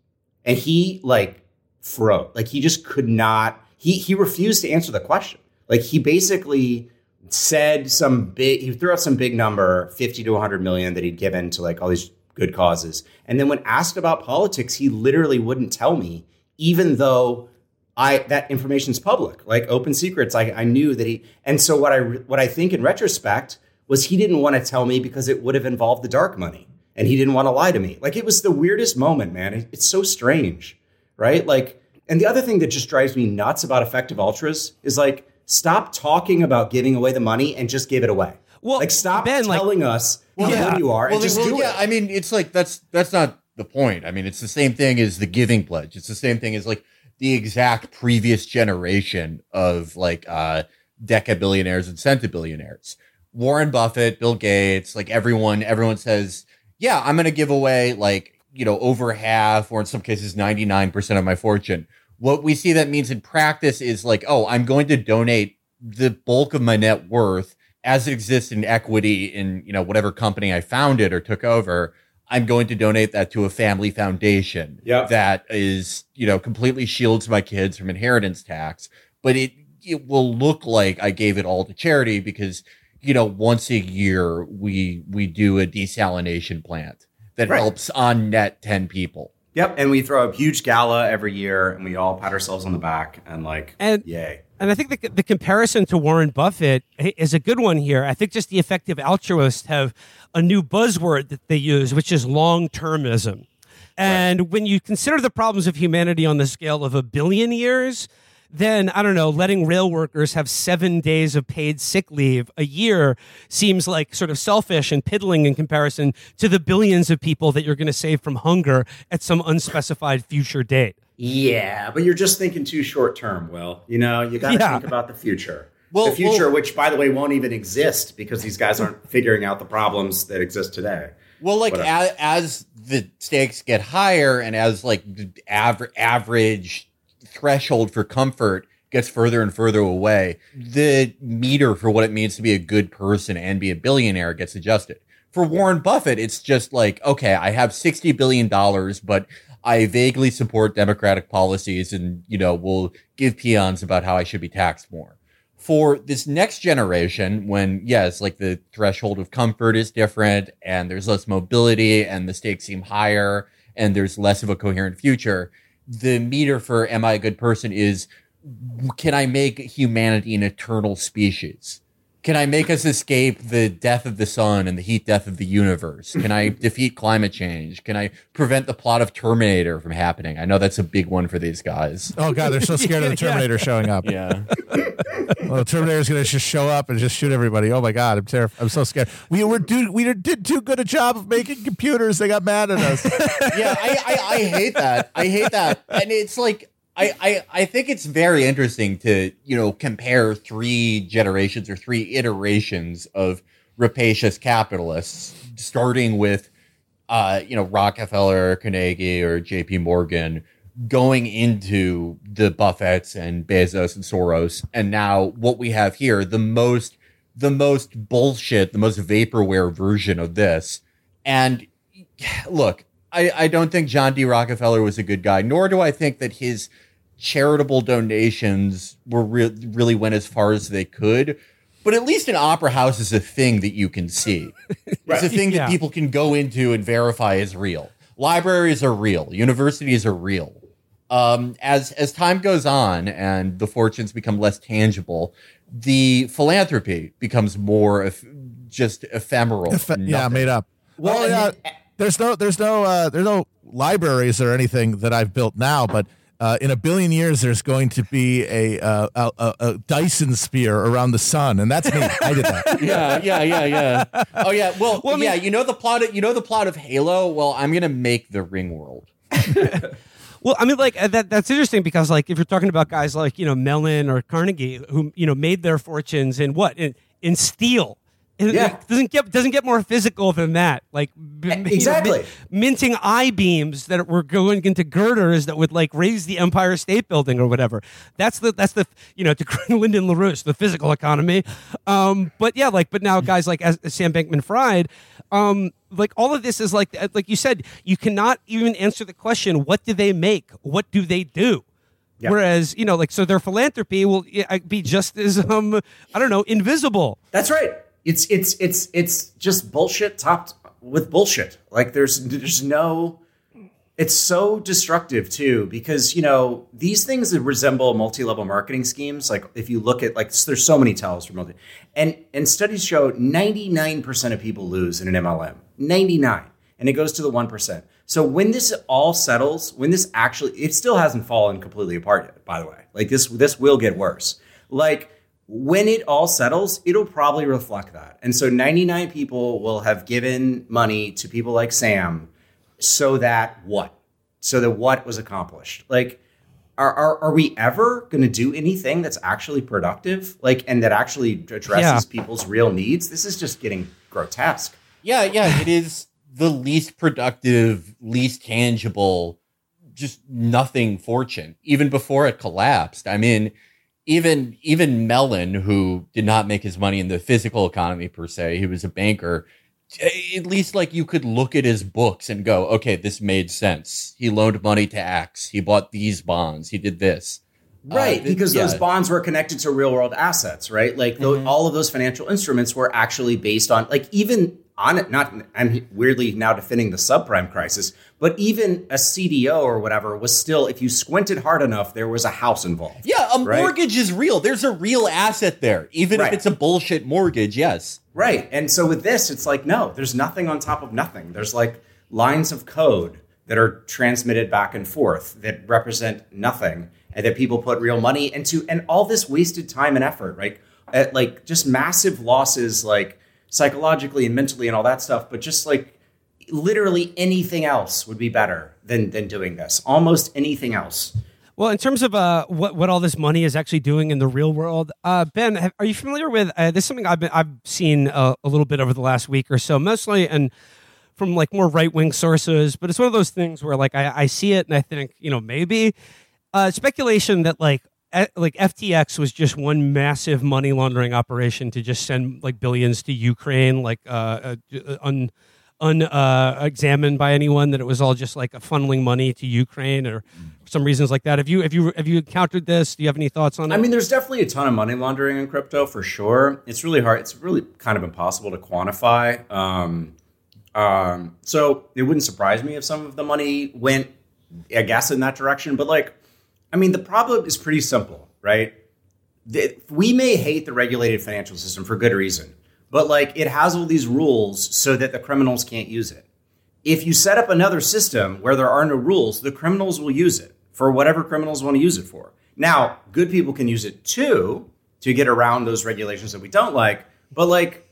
And he like froze, like he just could not, he, he refused to answer the question. Like he basically said some big, he threw out some big number, fifty to one hundred million that he'd given to like all these good causes. And then when asked about politics, he literally wouldn't tell me. Even though I that information's public, like open secrets, I, I knew that he. And so what I what I think in retrospect was he didn't want to tell me because it would have involved the dark money, and he didn't want to lie to me. Like it was the weirdest moment, man. It's so strange, right? Like, and the other thing that just drives me nuts about effective altruists is like stop talking about giving away the money and just give it away. Well, like stop Ben, telling like, us how well, yeah. good you are well, and just well, do yeah. it. I mean, it's like that's that's not. the point. I mean, it's the same thing as the Giving Pledge. It's the same thing as like the exact previous generation of like uh, deca billionaires and centibillionaires. Warren Buffett, Bill Gates, like everyone, everyone says, yeah, I'm going to give away like, you know, over half or in some cases, ninety-nine percent of my fortune. What we see that means in practice is like, oh, I'm going to donate the bulk of my net worth as it exists in equity in, you know, whatever company I founded or took over. I'm going to donate that to a family foundation yep. that is, you know, completely shields my kids from inheritance tax. But it it will look like I gave it all to charity because, you know, once a year we we do a desalination plant that right. helps on net ten people. Yep. And we throw a huge gala every year and we all pat ourselves on the back and like, and, yay. And I think the, the comparison to Warren Buffett is a good one here. I think just the effective altruists have a new buzzword that they use, which is long-termism. And right. when you consider the problems of humanity on the scale of a billion years, then, I don't know, letting rail workers have seven days of paid sick leave a year seems like sort of selfish and piddling in comparison to the billions of people that you're going to save from hunger at some unspecified future date. Yeah, but you're just thinking too short term, Will. You know, you got to yeah. think about the future. Well, the future, well, which, by the way, won't even exist because these guys aren't figuring out the problems that exist today. Well, like as, as the stakes get higher and as like the aver- average threshold for comfort gets further and further away, the meter for what it means to be a good person and be a billionaire gets adjusted. For Warren Buffett, it's just like, okay, I have sixty billion dollars, but I vaguely support democratic policies and, you know, will give peons about how I should be taxed more. For this next generation, when, yes, like the threshold of comfort is different and there's less mobility and the stakes seem higher and there's less of a coherent future, the meter for am I a good person is, can I make humanity an eternal species? Can I make us escape the death of the sun and the heat death of the universe? Can I defeat climate change? Can I prevent the plot of Terminator from happening? I know that's a big one for these guys. Oh, God, they're so scared of the Terminator yeah. showing up. Yeah. Well, the Terminator's going to just show up and just shoot everybody. Oh, my God, I'm terrified. I'm so scared. We were do- we did too good a job of making computers. They got mad at us. yeah, I, I, I hate that. I hate that. And it's like, I, I, I think it's very interesting to, you know, compare three generations or three iterations of rapacious capitalists, starting with, uh, you know, Rockefeller, Carnegie, or J P Morgan, going into the Buffetts and Bezos and Soros. And now what we have here, the most the most bullshit, the most vaporware version of this. And look, I, I don't think John D. Rockefeller was a good guy, nor do I think that his charitable donations were re- really went as far as they could. But at least an opera house is a thing that you can see. Right. It's a thing yeah. that people can go into and verify is real. Libraries are real. Universities are real. Um, as as time goes on and the fortunes become less tangible, the philanthropy becomes more eph- just ephemeral. Eph- yeah, made up. Well, well yeah. Then, There's no, there's no, uh, there's no libraries or anything that I've built now, but uh, in a billion years, there's going to be a, uh, a, a Dyson sphere around the sun, and that's me. I did that. Yeah, yeah, yeah, yeah. Oh yeah. Well, well yeah. I mean, you know the plot. Of, you know the plot of Halo. Well, I'm gonna make the Ringworld. Well, I mean, like that. That's interesting because, like, if you're talking about guys like you know Mellon or Carnegie, who you know made their fortunes in what in, in steel. It yeah. doesn't get doesn't get more physical than that. Like exactly. you know, min- minting I-beams that were going into girders that would like raise the Empire State Building or whatever. That's the that's the you know to Lyndon LaRouche, the physical economy. Um, but yeah, like but now guys like as, as Sam Bankman-Fried, um, like all of this is like like you said, you cannot even answer the question: what do they make? What do they do? Yep. Whereas, you know, like so their philanthropy will be just as um I don't know invisible. That's right. It's it's it's it's just bullshit topped with bullshit. Like there's there's no. It's so destructive too because you know these things resemble multi-level marketing schemes. Like if you look at like there's so many tells for multi, and and studies show ninety-nine percent of people lose in an M L M. ninety-nine, and it goes to the one percent. So when this all settles, when this actually, it still hasn't fallen completely apart yet. By the way, like this this will get worse. Like. When it all settles, it'll probably reflect that. And so ninety-nine people will have given money to people like Sam so that what? So that what was accomplished? Like, are are, are we ever going to do anything that's actually productive? Like, and that actually addresses yeah. people's real needs? This is just getting grotesque. Yeah, yeah, it is the least productive, least tangible, just nothing fortune. Even before it collapsed, I mean, even even Mellon, who did not make his money in the physical economy per se, he was a banker. At least, like, you could look at his books and go, okay, this made sense. He loaned money to Axe. He bought these bonds. He did this. Right, uh, th- because yeah. those bonds were connected to real world assets, right? Like mm-hmm. th- all of those financial instruments were actually based on, like, even on it, not, I'm weirdly now defending the subprime crisis, but even a C D O or whatever was still, if you squinted hard enough, there was a house involved. Yeah, a right? mortgage is real. There's a real asset there, even right. if it's a bullshit mortgage, yes. Right. And so with this, it's like, no, there's nothing on top of nothing. There's like lines of code that are transmitted back and forth that represent nothing and that people put real money into, and all this wasted time and effort, right? At like just massive losses, like psychologically and mentally and all that stuff. But just like literally anything else would be better than than doing this. Almost anything else. Well, in terms of uh, what what all this money is actually doing in the real world, uh, Ben, have, are you familiar with uh, this? Is something I've been, I've seen uh, a little bit over the last week or so, mostly and from like more right wing sources. But it's one of those things where like I, I see it and I think, you know, maybe uh, speculation that like a, like F T X was just one massive money laundering operation to just send like billions to Ukraine, like uh, uh, un. unexamined uh, by anyone, that it was all just like a funneling money to Ukraine or some reasons like that. Have you, have you, have you encountered this? Do you have any thoughts on it? I mean, there's definitely a ton of money laundering in crypto for sure. It's really hard. It's really kind of impossible to quantify. Um, um, so it wouldn't surprise me if some of the money went, I guess, in that direction. But like, I mean, the problem is pretty simple, right? We may hate the regulated financial system for good reason. But like it has all these rules so that the criminals can't use it. If you set up another system where there are no rules, the criminals will use it for whatever criminals want to use it for. Now, good people can use it too to get around those regulations that we don't like. But like,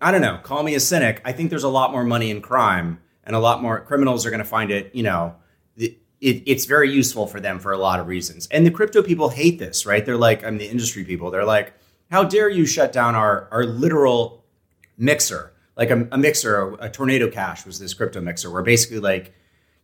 I don't know, call me a cynic. I think there's a lot more money in crime and a lot more criminals are going to find it, you know, it, it, it's very useful for them for a lot of reasons. And the crypto people hate this, right? They're like, I'm the industry people. They're like, how dare you shut down our, our literal mixer, like a, a mixer, a Tornado Cash was this crypto mixer where basically like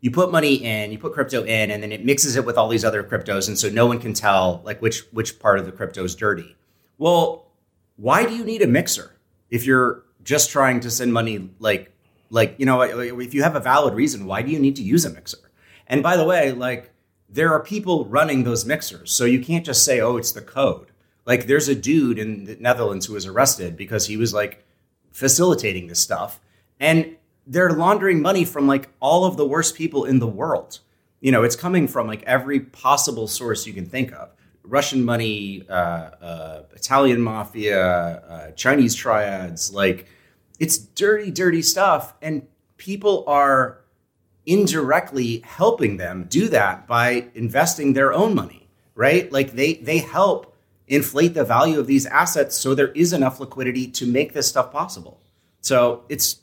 you put money in, you put crypto in, and then it mixes it with all these other cryptos. And so no one can tell like which, which part of the crypto is dirty. Well, why do you need a mixer if you're just trying to send money? Like, like, you know, if you have a valid reason, why do you need to use a mixer? And by the way, like there are people running those mixers. So you can't just say, oh, it's the code. Like there's a dude in the Netherlands who was arrested because he was like facilitating this stuff, and they're laundering money from like all of the worst people in the world. You know, it's coming from like every possible source you can think of: Russian money, uh, uh, Italian mafia, uh, Chinese triads. Like it's dirty, dirty stuff. And people are indirectly helping them do that by investing their own money, right? Like they, they help inflate the value of these assets so there is enough liquidity to make this stuff possible. So it's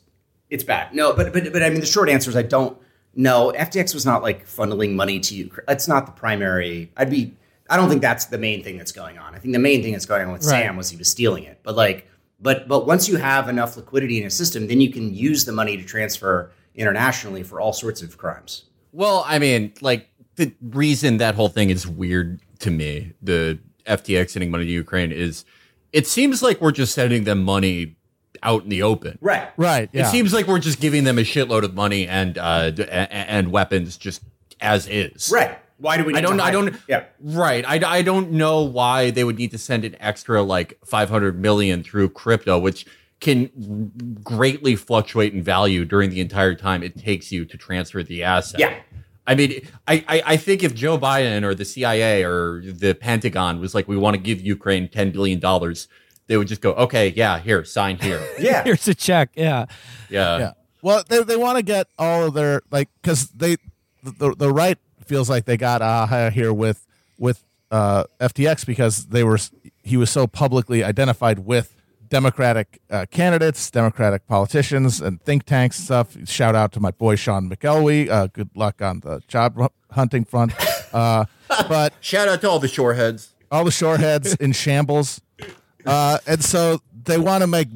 it's bad. No, but but but I mean, the short answer is I don't know. F T X was not like funneling money to you. That's not the primary. I'd be. I don't think that's the main thing that's going on. I think the main thing that's going on with right. Sam was he was stealing it. But like, but but once you have enough liquidity in a system, then you can use the money to transfer internationally for all sorts of crimes. Well, I mean, like the reason that whole thing is weird to me, the F T X sending money to Ukraine, is it seems like we're just sending them money out in the open. Right. Right. Yeah. It seems like we're just giving them a shitload of money and uh, and weapons just as is. Right. Why do we need I don't, to I don't, yeah. Right. I, I don't know why they would need to send an extra like five hundred million through crypto, which can greatly fluctuate in value during the entire time it takes you to transfer the asset. Yeah. I mean, I, I, I think if Joe Biden or the C I A or the Pentagon was like, we want to give Ukraine ten billion dollars, they would just go, okay, yeah, here, sign here. yeah. Here's a check. Yeah. Yeah. yeah. Well, they, they want to get all of their, like, because they, the, the right feels like they got aha here with, with uh, F T X because they were, he was so publicly identified with Democratic uh, candidates, Democratic politicians, and think tanks and stuff. Shout out to my boy Sean McElwee. Uh, good luck on the job hunting front. Uh, but shout out to all the shoreheads, all the shoreheads in shambles. Uh, and so they want to make,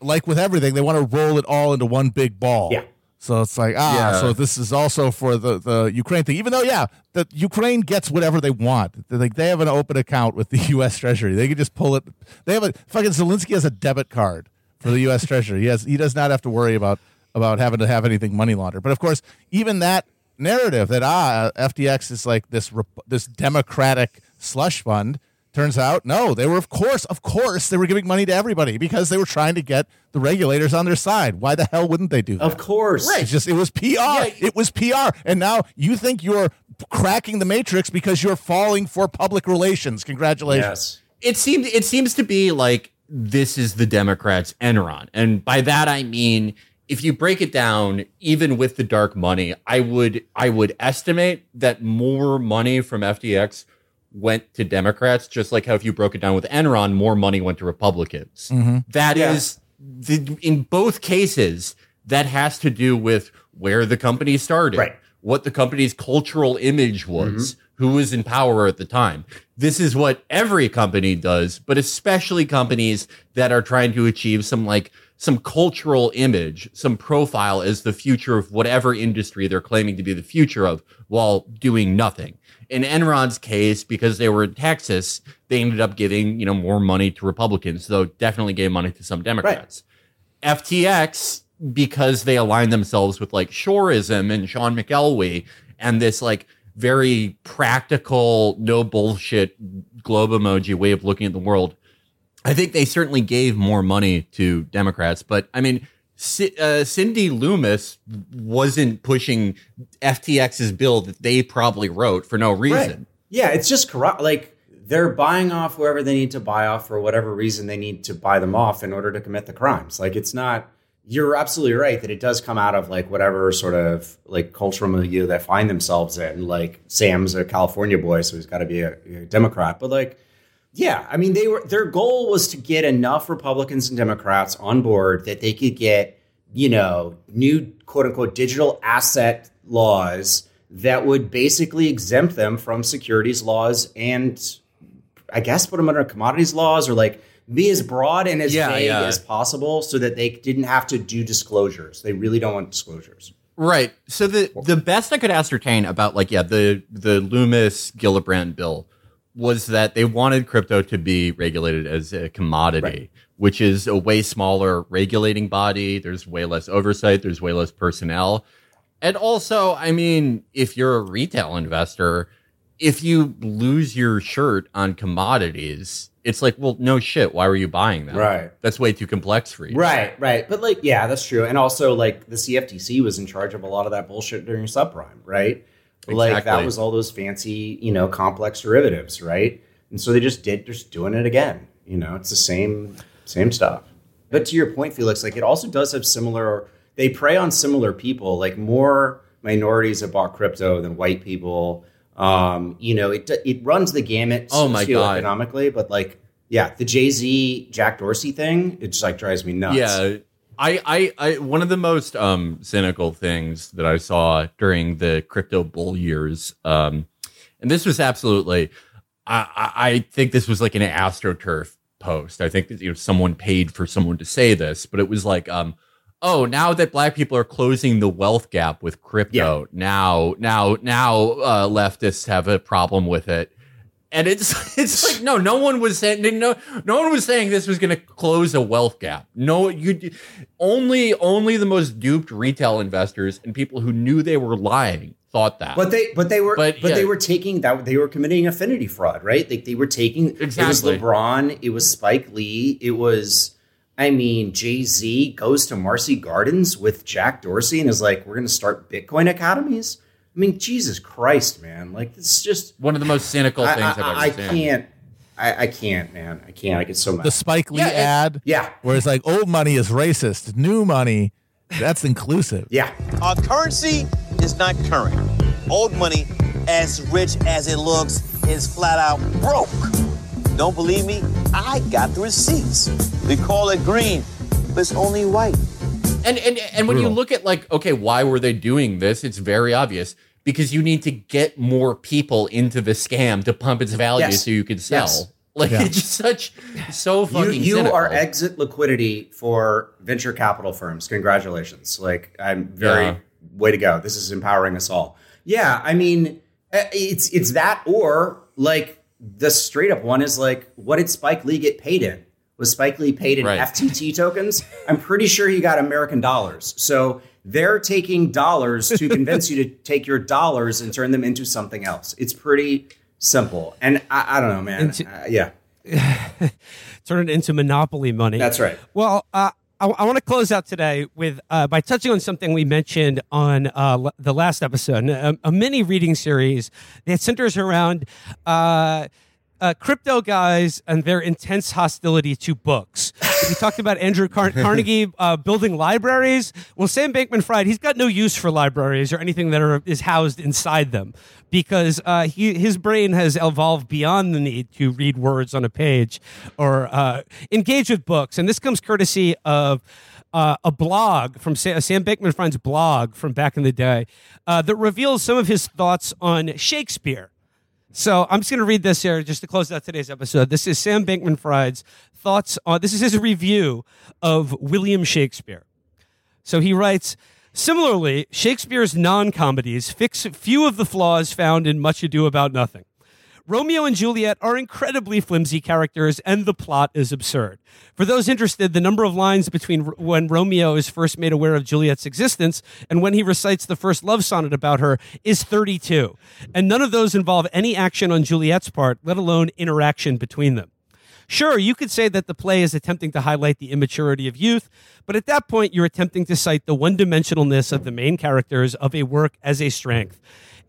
like with everything, they want to roll it all into one big ball. Yeah. So it's like, ah, yeah. so this is also for the, the Ukraine thing, even though, yeah, the Ukraine gets whatever they want. They're like, they have an open account with the U S Treasury. They can just pull it. They have a fucking Zelensky has a debit card for the U S Treasury. He has, he does not have to worry about, about having to have anything money laundered. But of course, even that narrative that, ah, F T X is like this, this Democratic slush fund. Turns out, no, they were, of course, of course, they were giving money to everybody because they were trying to get the regulators on their side. Why the hell wouldn't they do that? Of course. Right. It's just, it was P R. Yeah. It was P R. And now you think you're cracking the matrix because you're falling for public relations. Congratulations. Yes. It seems, it seems to be like this is the Democrats' Enron. And by that, I mean, if you break it down, even with the dark money, I would I would estimate that more money from F T X went to Democrats, just like how if you broke it down with Enron, more money went to Republicans. Mm-hmm. That yeah. is, the, in both cases, that has to do with where the company started, right. what the company's cultural image was, mm-hmm. who was in power at the time. This is what every company does, but especially companies that are trying to achieve some like some cultural image, some profile as the future of whatever industry they're claiming to be the future of while doing nothing. In Enron's case, because they were in Texas, they ended up giving, you know, more money to Republicans, though definitely gave money to some Democrats. Right. F T X, because they aligned themselves with like Shoreism and Sean McElwee and this like very practical, no bullshit globe emoji way of looking at the world. I think they certainly gave more money to Democrats, but I mean, Uh, Cindy Loomis wasn't pushing F T X's bill that they probably wrote for no reason. Right. Yeah, it's just corrupt. Like they're buying off whoever they need to buy off for whatever reason they need to buy them off in order to commit the crimes. Like it's not, you're absolutely right that it does come out of like whatever sort of like cultural milieu they find themselves in. Like Sam's a California boy, so he's got to be a, a Democrat. But like, yeah, I mean, they were their goal was to get enough Republicans and Democrats on board that they could get, you know, new, quote unquote, digital asset laws that would basically exempt them from securities laws and I guess put them under commodities laws or like be as broad and as yeah, vague yeah. as possible so that they didn't have to do disclosures. They really don't want disclosures. Right. So the, the best I could ascertain about like, yeah, the the Loomis Gillibrand bill was that they wanted crypto to be regulated as a commodity, right. which is a way smaller regulating body. There's way less oversight. There's way less personnel. And also, I mean, if you're a retail investor, if you lose your shirt on commodities, it's like, well, no shit. Why were you buying that? Right. That's way too complex for you. Right, right. But like, yeah, that's true. And also like the C F T C was in charge of a lot of that bullshit during subprime, right? Like exactly. That was all those fancy, you know, complex derivatives, right? And so they just did, they're just doing it again. You know, it's the same, same stuff. But to your point, Felix, like it also does have similar, they prey on similar people, like more minorities have bought crypto than white people. Um, you know, it it runs the gamut oh my God. Economically, but like, yeah, the Jay-Z, Jack Dorsey thing, it just like drives me nuts. Yeah. I, I, I, one of the most um, cynical things that I saw during the crypto bull years, um, and this was absolutely, I, I think this was like an AstroTurf post. I think that, you know, someone paid for someone to say this, but it was like, um, oh, now that black people are closing the wealth gap with crypto, yeah. now, now, now uh, leftists have a problem with it. And it's it's like no no one was saying no no one was saying this was going to close a wealth gap. No, you only only the most duped retail investors and people who knew they were lying thought that. But they but they were but, but yeah. they were taking that they were committing affinity fraud, right? Like they were taking exactly. It was LeBron, it was Spike Lee, it was I mean Jay-Z goes to Marcy Gardens with Jack Dorsey and is like, we're going to start Bitcoin academies. I mean, Jesus Christ, man! Like it's just one of the most cynical things I, I, I've ever seen. I can't, I, I can't, man, I can't. I get so mad. The Spike Lee yeah, ad, yeah, where it's like old money is racist, new money, that's inclusive. Yeah, our currency is not current. Old money, as rich as it looks, is flat out broke. Don't believe me? I got the receipts. We call it green, but it's only white. And and, and when Real. you look at, like, okay, why were they doing this? It's very obvious, because you need to get more people into the scam to pump its value yes. so you can sell. Yes. Like, yeah. it's just such, so fucking You, you cynical. are exit liquidity for venture capital firms. Congratulations. Like, I'm very, yeah. way to go. This is empowering us all. Yeah, I mean, it's it's that, or, like, the straight up one is, like, what did Spike Lee get paid in? Was Spike Lee paid in right. F T T tokens? I'm pretty sure he got American dollars. So they're taking dollars to convince you to take your dollars and turn them into something else. It's pretty simple. And I, I don't know, man. Into, uh, yeah. Turn it into monopoly money. That's right. Well, uh, I, I want to close out today with uh, by touching on something we mentioned on uh, l- the last episode, a, a mini reading series that centers around uh, Uh, crypto guys and their intense hostility to books. We talked about Andrew Car- Carnegie uh, building libraries. Well, Sam Bankman-Fried, he's got no use for libraries or anything that are, is housed inside them, because uh, he, his brain has evolved beyond the need to read words on a page or uh, engage with books. And this comes courtesy of Uh, a blog from Sam, Sam Bankman-Fried's blog from back in the day uh, that reveals some of his thoughts on Shakespeare. So I'm just going to read this here just to close out today's episode. This is Sam Bankman-Fried's thoughts on, this is his review of William Shakespeare. So he writes, similarly, Shakespeare's non-comedies fix few of the flaws found in Much Ado About Nothing. Romeo and Juliet are incredibly flimsy characters, and the plot is absurd. For those interested, the number of lines between when Romeo is first made aware of Juliet's existence and when he recites the first love sonnet about her is thirty-two, and none of those involve any action on Juliet's part, let alone interaction between them. Sure, you could say that the play is attempting to highlight the immaturity of youth, but at that point you're attempting to cite the one-dimensionalness of the main characters of a work as a strength.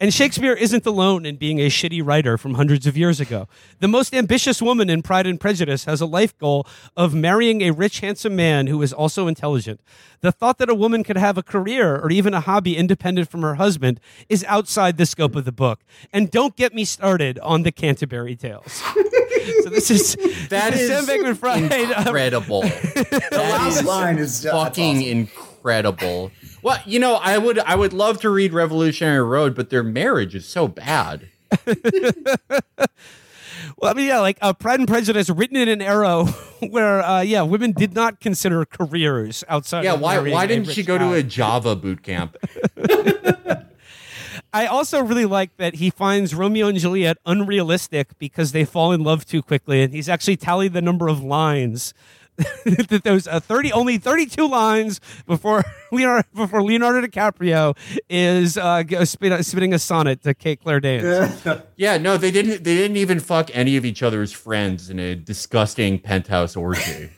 And Shakespeare isn't alone in being a shitty writer from hundreds of years ago. The most ambitious woman in Pride and Prejudice has a life goal of marrying a rich, handsome man who is also intelligent. The thought that a woman could have a career or even a hobby independent from her husband is outside the scope of the book. And don't get me started on the Canterbury Tales. So this is that this is, is Sam Bankman-Fried. Incredible. The last line is fucking awesome. incredible. Well, you know, I would I would love to read Revolutionary Road, but their marriage is so bad. Well, I mean, yeah, like uh, Pride and Prejudice, written in an era where, uh, yeah, women did not consider careers outside. Yeah, of why why didn't she go guy. to a Java boot camp? I also really like that he finds Romeo and Juliet unrealistic because they fall in love too quickly, and he's actually tallied the number of lines. That those uh, thirty only thirty-two lines before Leonardo before Leonardo DiCaprio is uh, spitting a sonnet to Kate Claire Danes. Yeah, no, they didn't. They didn't even fuck any of each other's friends in a disgusting penthouse orgy.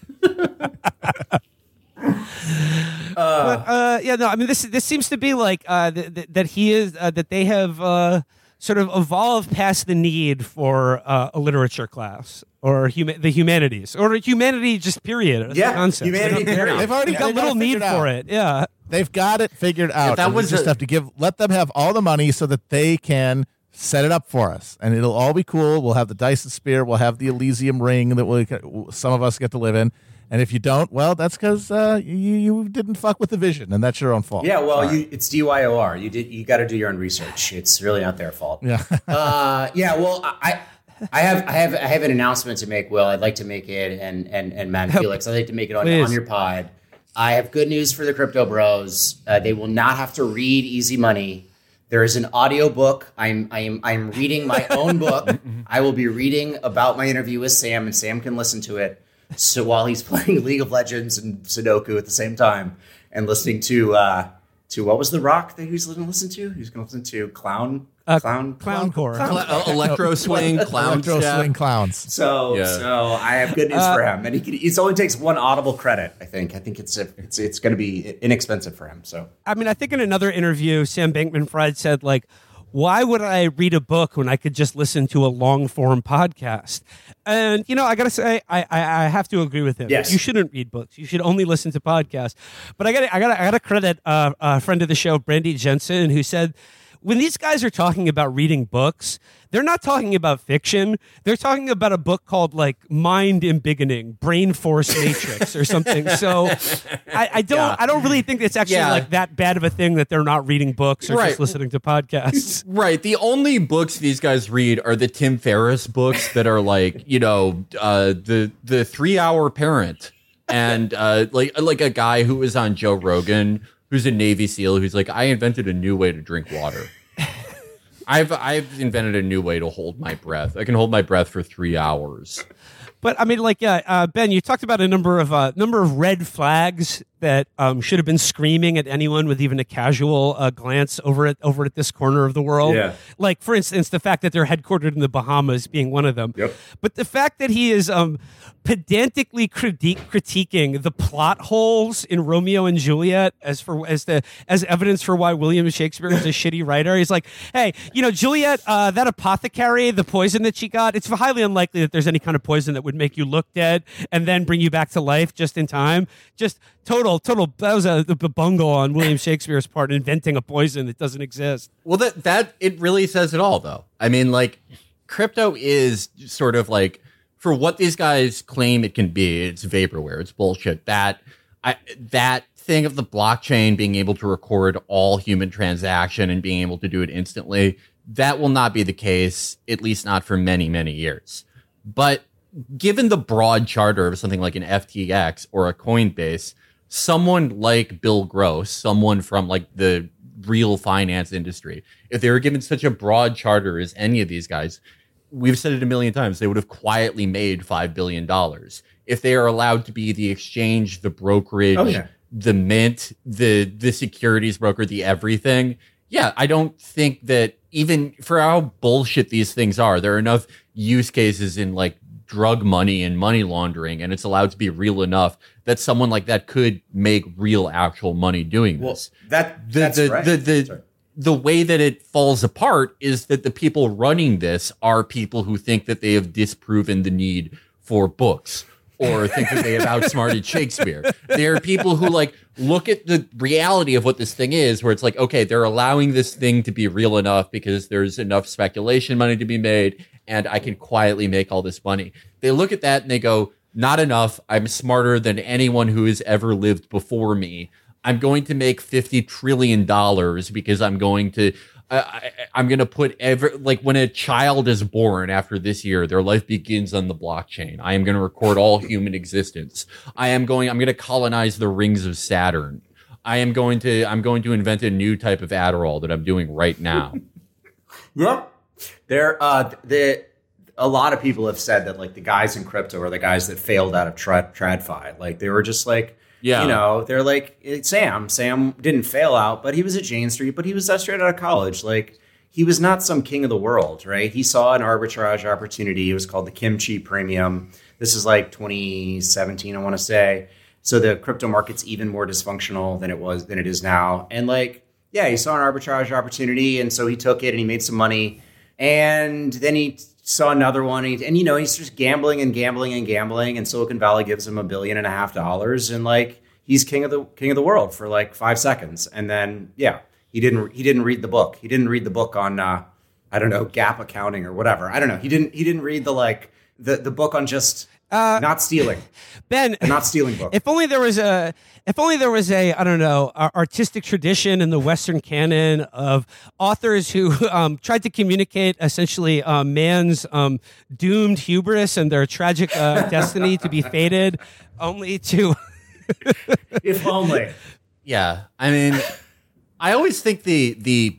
Uh, but, uh, yeah, no, I mean this. This seems to be like uh, th- th- that he is uh, that they have uh, sort of evolved past the need for uh, a literature class. Or huma- the humanities, or humanity just period. That's yeah, the concept. Humanity period. They've already yeah, got, they've got little need for it. Yeah, they've got it figured out. Yeah, that was just a- have to give. Let them have all the money so that they can set it up for us, and it'll all be cool. We'll have the Dyson Sphere. We'll have the Elysium Ring that we we'll, some of us get to live in. And if you don't, well, that's because uh, you you didn't fuck with the vision, and that's your own fault. Yeah, well, you, it's D Y O R. You did. You got to do your own research. It's really not their fault. Yeah. uh, yeah. Well, I. I have I have I have an announcement to make, Will. I'd like to make it, and and and Matt and Felix, I'd like to make it on, on your pod. I have good news for the crypto bros. Uh, they will not have to read Easy Money. There is an audio book. I'm I'm I'm reading my own book. I will be reading about my interview with Sam, and Sam can listen to it. So while he's playing League of Legends and Sudoku at the same time, and listening to uh, to what was the rock that he was going to listen to? He was going to listen to Clown. Uh, clown, clown, clown, clown. Cl- uh, electro swing, clown, electro swing, clowns. So, yeah. so I have good news uh, for him, and he can, it only takes one Audible credit. I think, I think it's a, it's it's going to be inexpensive for him. So, I mean, I think in another interview, Sam Bankman-Fried said, like, why would I read a book when I could just listen to a long-form podcast? And, you know, I got to say, I, I I have to agree with him. Yes. You shouldn't read books. You should only listen to podcasts. But I got I got I got to credit uh, a friend of the show, Brandy Jensen, who said, when these guys are talking about reading books, they're not talking about fiction. They're talking about a book called like Mind Embiggening, Brain Force Matrix or something. So I, I don't yeah. I don't really think it's actually yeah. like that bad of a thing that they're not reading books or right. just listening to podcasts. Right. The only books these guys read are the Tim Ferriss books that are like, you know, uh, the the three hour parent and uh, like like a guy who was on Joe Rogan, who's a Navy SEAL, who's like, I invented a new way to drink water. I've I've invented a new way to hold my breath. I can hold my breath for three hours. But I mean, like, yeah, uh, Ben, you talked about a number of uh, number of red flags that um, should have been screaming at anyone with even a casual uh, glance over at over at this corner of the world. Yeah. Like, for instance, the fact that they're headquartered in the Bahamas being one of them. Yep. But the fact that he is um, pedantically critique, critiquing the plot holes in Romeo and Juliet as for as the as evidence for why William Shakespeare is a shitty writer. He's like, hey, you know, Juliet, uh, that apothecary, the poison that she got, it's highly unlikely that there's any kind of poison that would make you look dead and then bring you back to life just in time. Just total, total. That was a, a bungle on William Shakespeare's part, inventing a poison that doesn't exist. Well, that that it really says it all, though. I mean, like, crypto is sort of like, for what these guys claim it can be, it's vaporware, it's bullshit. That I, that thing of the blockchain being able to record all human transaction and being able to do it instantly, that will not be the case, at least not for many, many years. But given the broad charter of something like an F T X or a Coinbase, someone like Bill Gross, someone from like the real finance industry, if they were given such a broad charter as any of these guys, we've said it a million times, they would have quietly made five billion dollars. If they are allowed to be the exchange, the brokerage, oh, yeah. the mint, the, the securities broker, the everything. Yeah, I don't think that, even for how bullshit these things are, there are enough use cases in like drug money and money laundering, and it's allowed to be real enough that someone like that could make real actual money doing this. Well, that, that's the, the, right. The, the, the way that it falls apart is that the people running this are people who think that they have disproven the need for books or think that they have outsmarted Shakespeare. There are people who like look at the reality of what this thing is, where it's like, okay, they're allowing this thing to be real enough because there's enough speculation money to be made, and I can quietly make all this money. They look at that and they go, not enough. I'm smarter than anyone who has ever lived before me. I'm going to make fifty trillion dollars because I'm going to, I, I, I'm going to put every, like when a child is born after this year, their life begins on the blockchain. I am going to record all human existence. I am going, I'm going to colonize the rings of Saturn. I am going to, I'm going to invent a new type of Adderall that I'm doing right now. Yep. There, uh, the a lot of people have said that like the guys in crypto are the guys that failed out of tra- TradFi. Like they were just like, yeah. you know, they're like Sam. Sam didn't fail out, but he was at Jane Street, but he was straight out of college. Like he was not some king of the world, right? He saw an arbitrage opportunity. It was called the kimchi premium. This is like twenty seventeen, I want to say. So the crypto market's even more dysfunctional than it was than it is now. And like, yeah, he saw an arbitrage opportunity, and so he took it and he made some money. And then he saw another one. And, and, you know, he's just gambling and gambling and gambling. And Silicon Valley gives him a billion and a half dollars. And like he's king of the king of the world for like five seconds. And then, yeah, he didn't he didn't read the book. He didn't read the book on, uh, I don't know, gap accounting or whatever. I don't know. He didn't he didn't read the like the, the book on just uh, not stealing. Ben, the not stealing book. If only there was a. If only there was a, I don't know, artistic tradition in the Western canon of authors who um, tried to communicate essentially uh, man's um, doomed hubris and their tragic uh, destiny to be fated, only to... If only. Yeah. I mean, I always think the the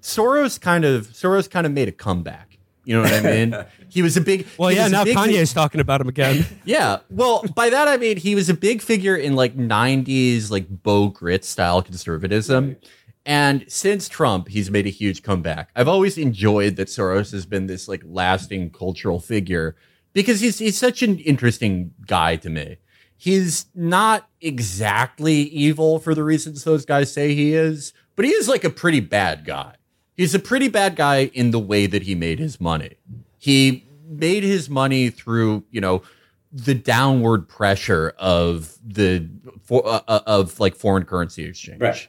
Soros kind of Soros kind of made a comeback. You know what I mean? He was a big... Well, yeah, now Kanye's talking about him again. Yeah. Well, by that, I mean, he was a big figure in like nineties, like Beau Grit style conservatism. Right. And since Trump, he's made a huge comeback. I've always enjoyed that Soros has been this like lasting cultural figure because he's he's such an interesting guy to me. He's not exactly evil for the reasons those guys say he is, but he is like a pretty bad guy. He's a pretty bad guy in the way that he made his money. He made his money through, you know, the downward pressure of the for, uh, of like foreign currency exchange. Right.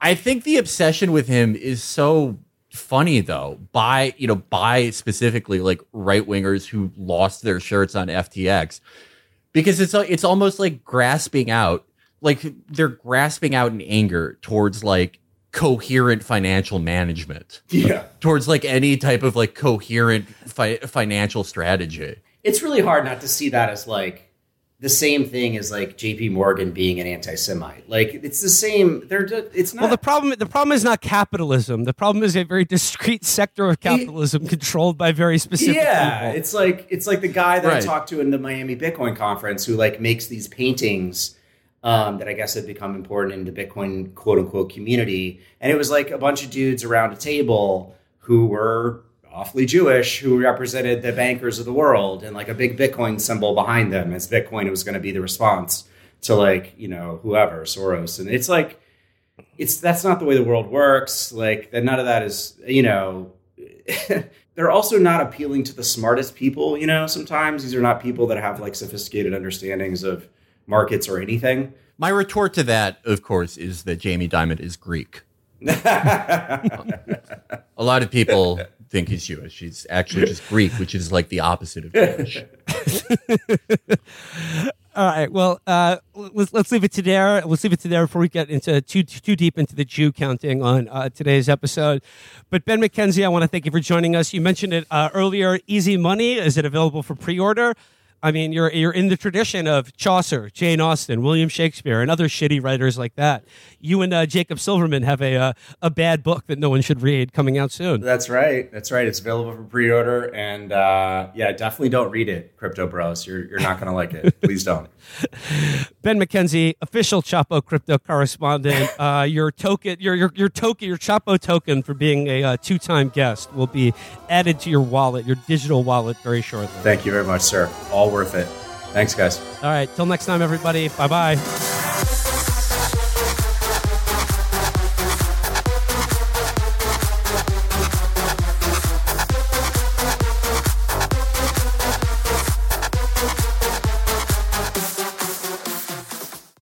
I think the obsession with him is so funny, though, by, you know, by specifically like right wingers who lost their shirts on F T X, because it's it's almost like grasping out, like they're grasping out in anger towards like coherent financial management. Yeah. Towards like any type of like coherent fi- financial strategy. It's really hard not to see that as like the same thing as like J P Morgan being an anti-Semite. Like it's the same. They're just, it's not. Well, the problem the problem is not capitalism. The problem is a very discrete sector of capitalism it, controlled by very specific yeah, people. It's like it's like the guy that right. I talked to in the Miami Bitcoin conference who like makes these paintings um, that I guess have become important in the Bitcoin quote unquote community. And it was like a bunch of dudes around a table who were awfully Jewish, who represented the bankers of the world, and like a big Bitcoin symbol behind them as Bitcoin was going to be the response to like, you know, whoever, Soros. And it's like, it's, that's not the way the world works. Like that, none of that is, you know, they're also not appealing to the smartest people, you know, sometimes these are not people that have like sophisticated understandings of markets or anything. My retort to that, of course, is that Jamie Dimon is Greek. A lot of people think he's Jewish. He's actually just Greek, which is like the opposite of Jewish. All right. Well, uh, let's let's leave it to there. Let's leave it to there before we get into too too deep into the Jew counting on uh, today's episode. But Ben McKenzie, I want to thank you for joining us. You mentioned it uh, earlier. Easy Money, is it available for pre-order? I mean, you're you're in the tradition of Chaucer, Jane Austen, William Shakespeare, and other shitty writers like that. You and uh, Jacob Silverman have a uh, a bad book that no one should read coming out soon. That's right. That's right. It's available for pre-order. And uh, yeah, definitely don't read it, Crypto Bros. You're, you're not going to like it. Please don't. Ben McKenzie, official Chapo crypto correspondent. Uh, your token, your, your, your token, your Chapo token for being a uh, two-time guest will be added to your wallet, your digital wallet, very shortly. Thank you very much, sir. All worth it. Thanks, guys. All right. Till next time, everybody. Bye-bye.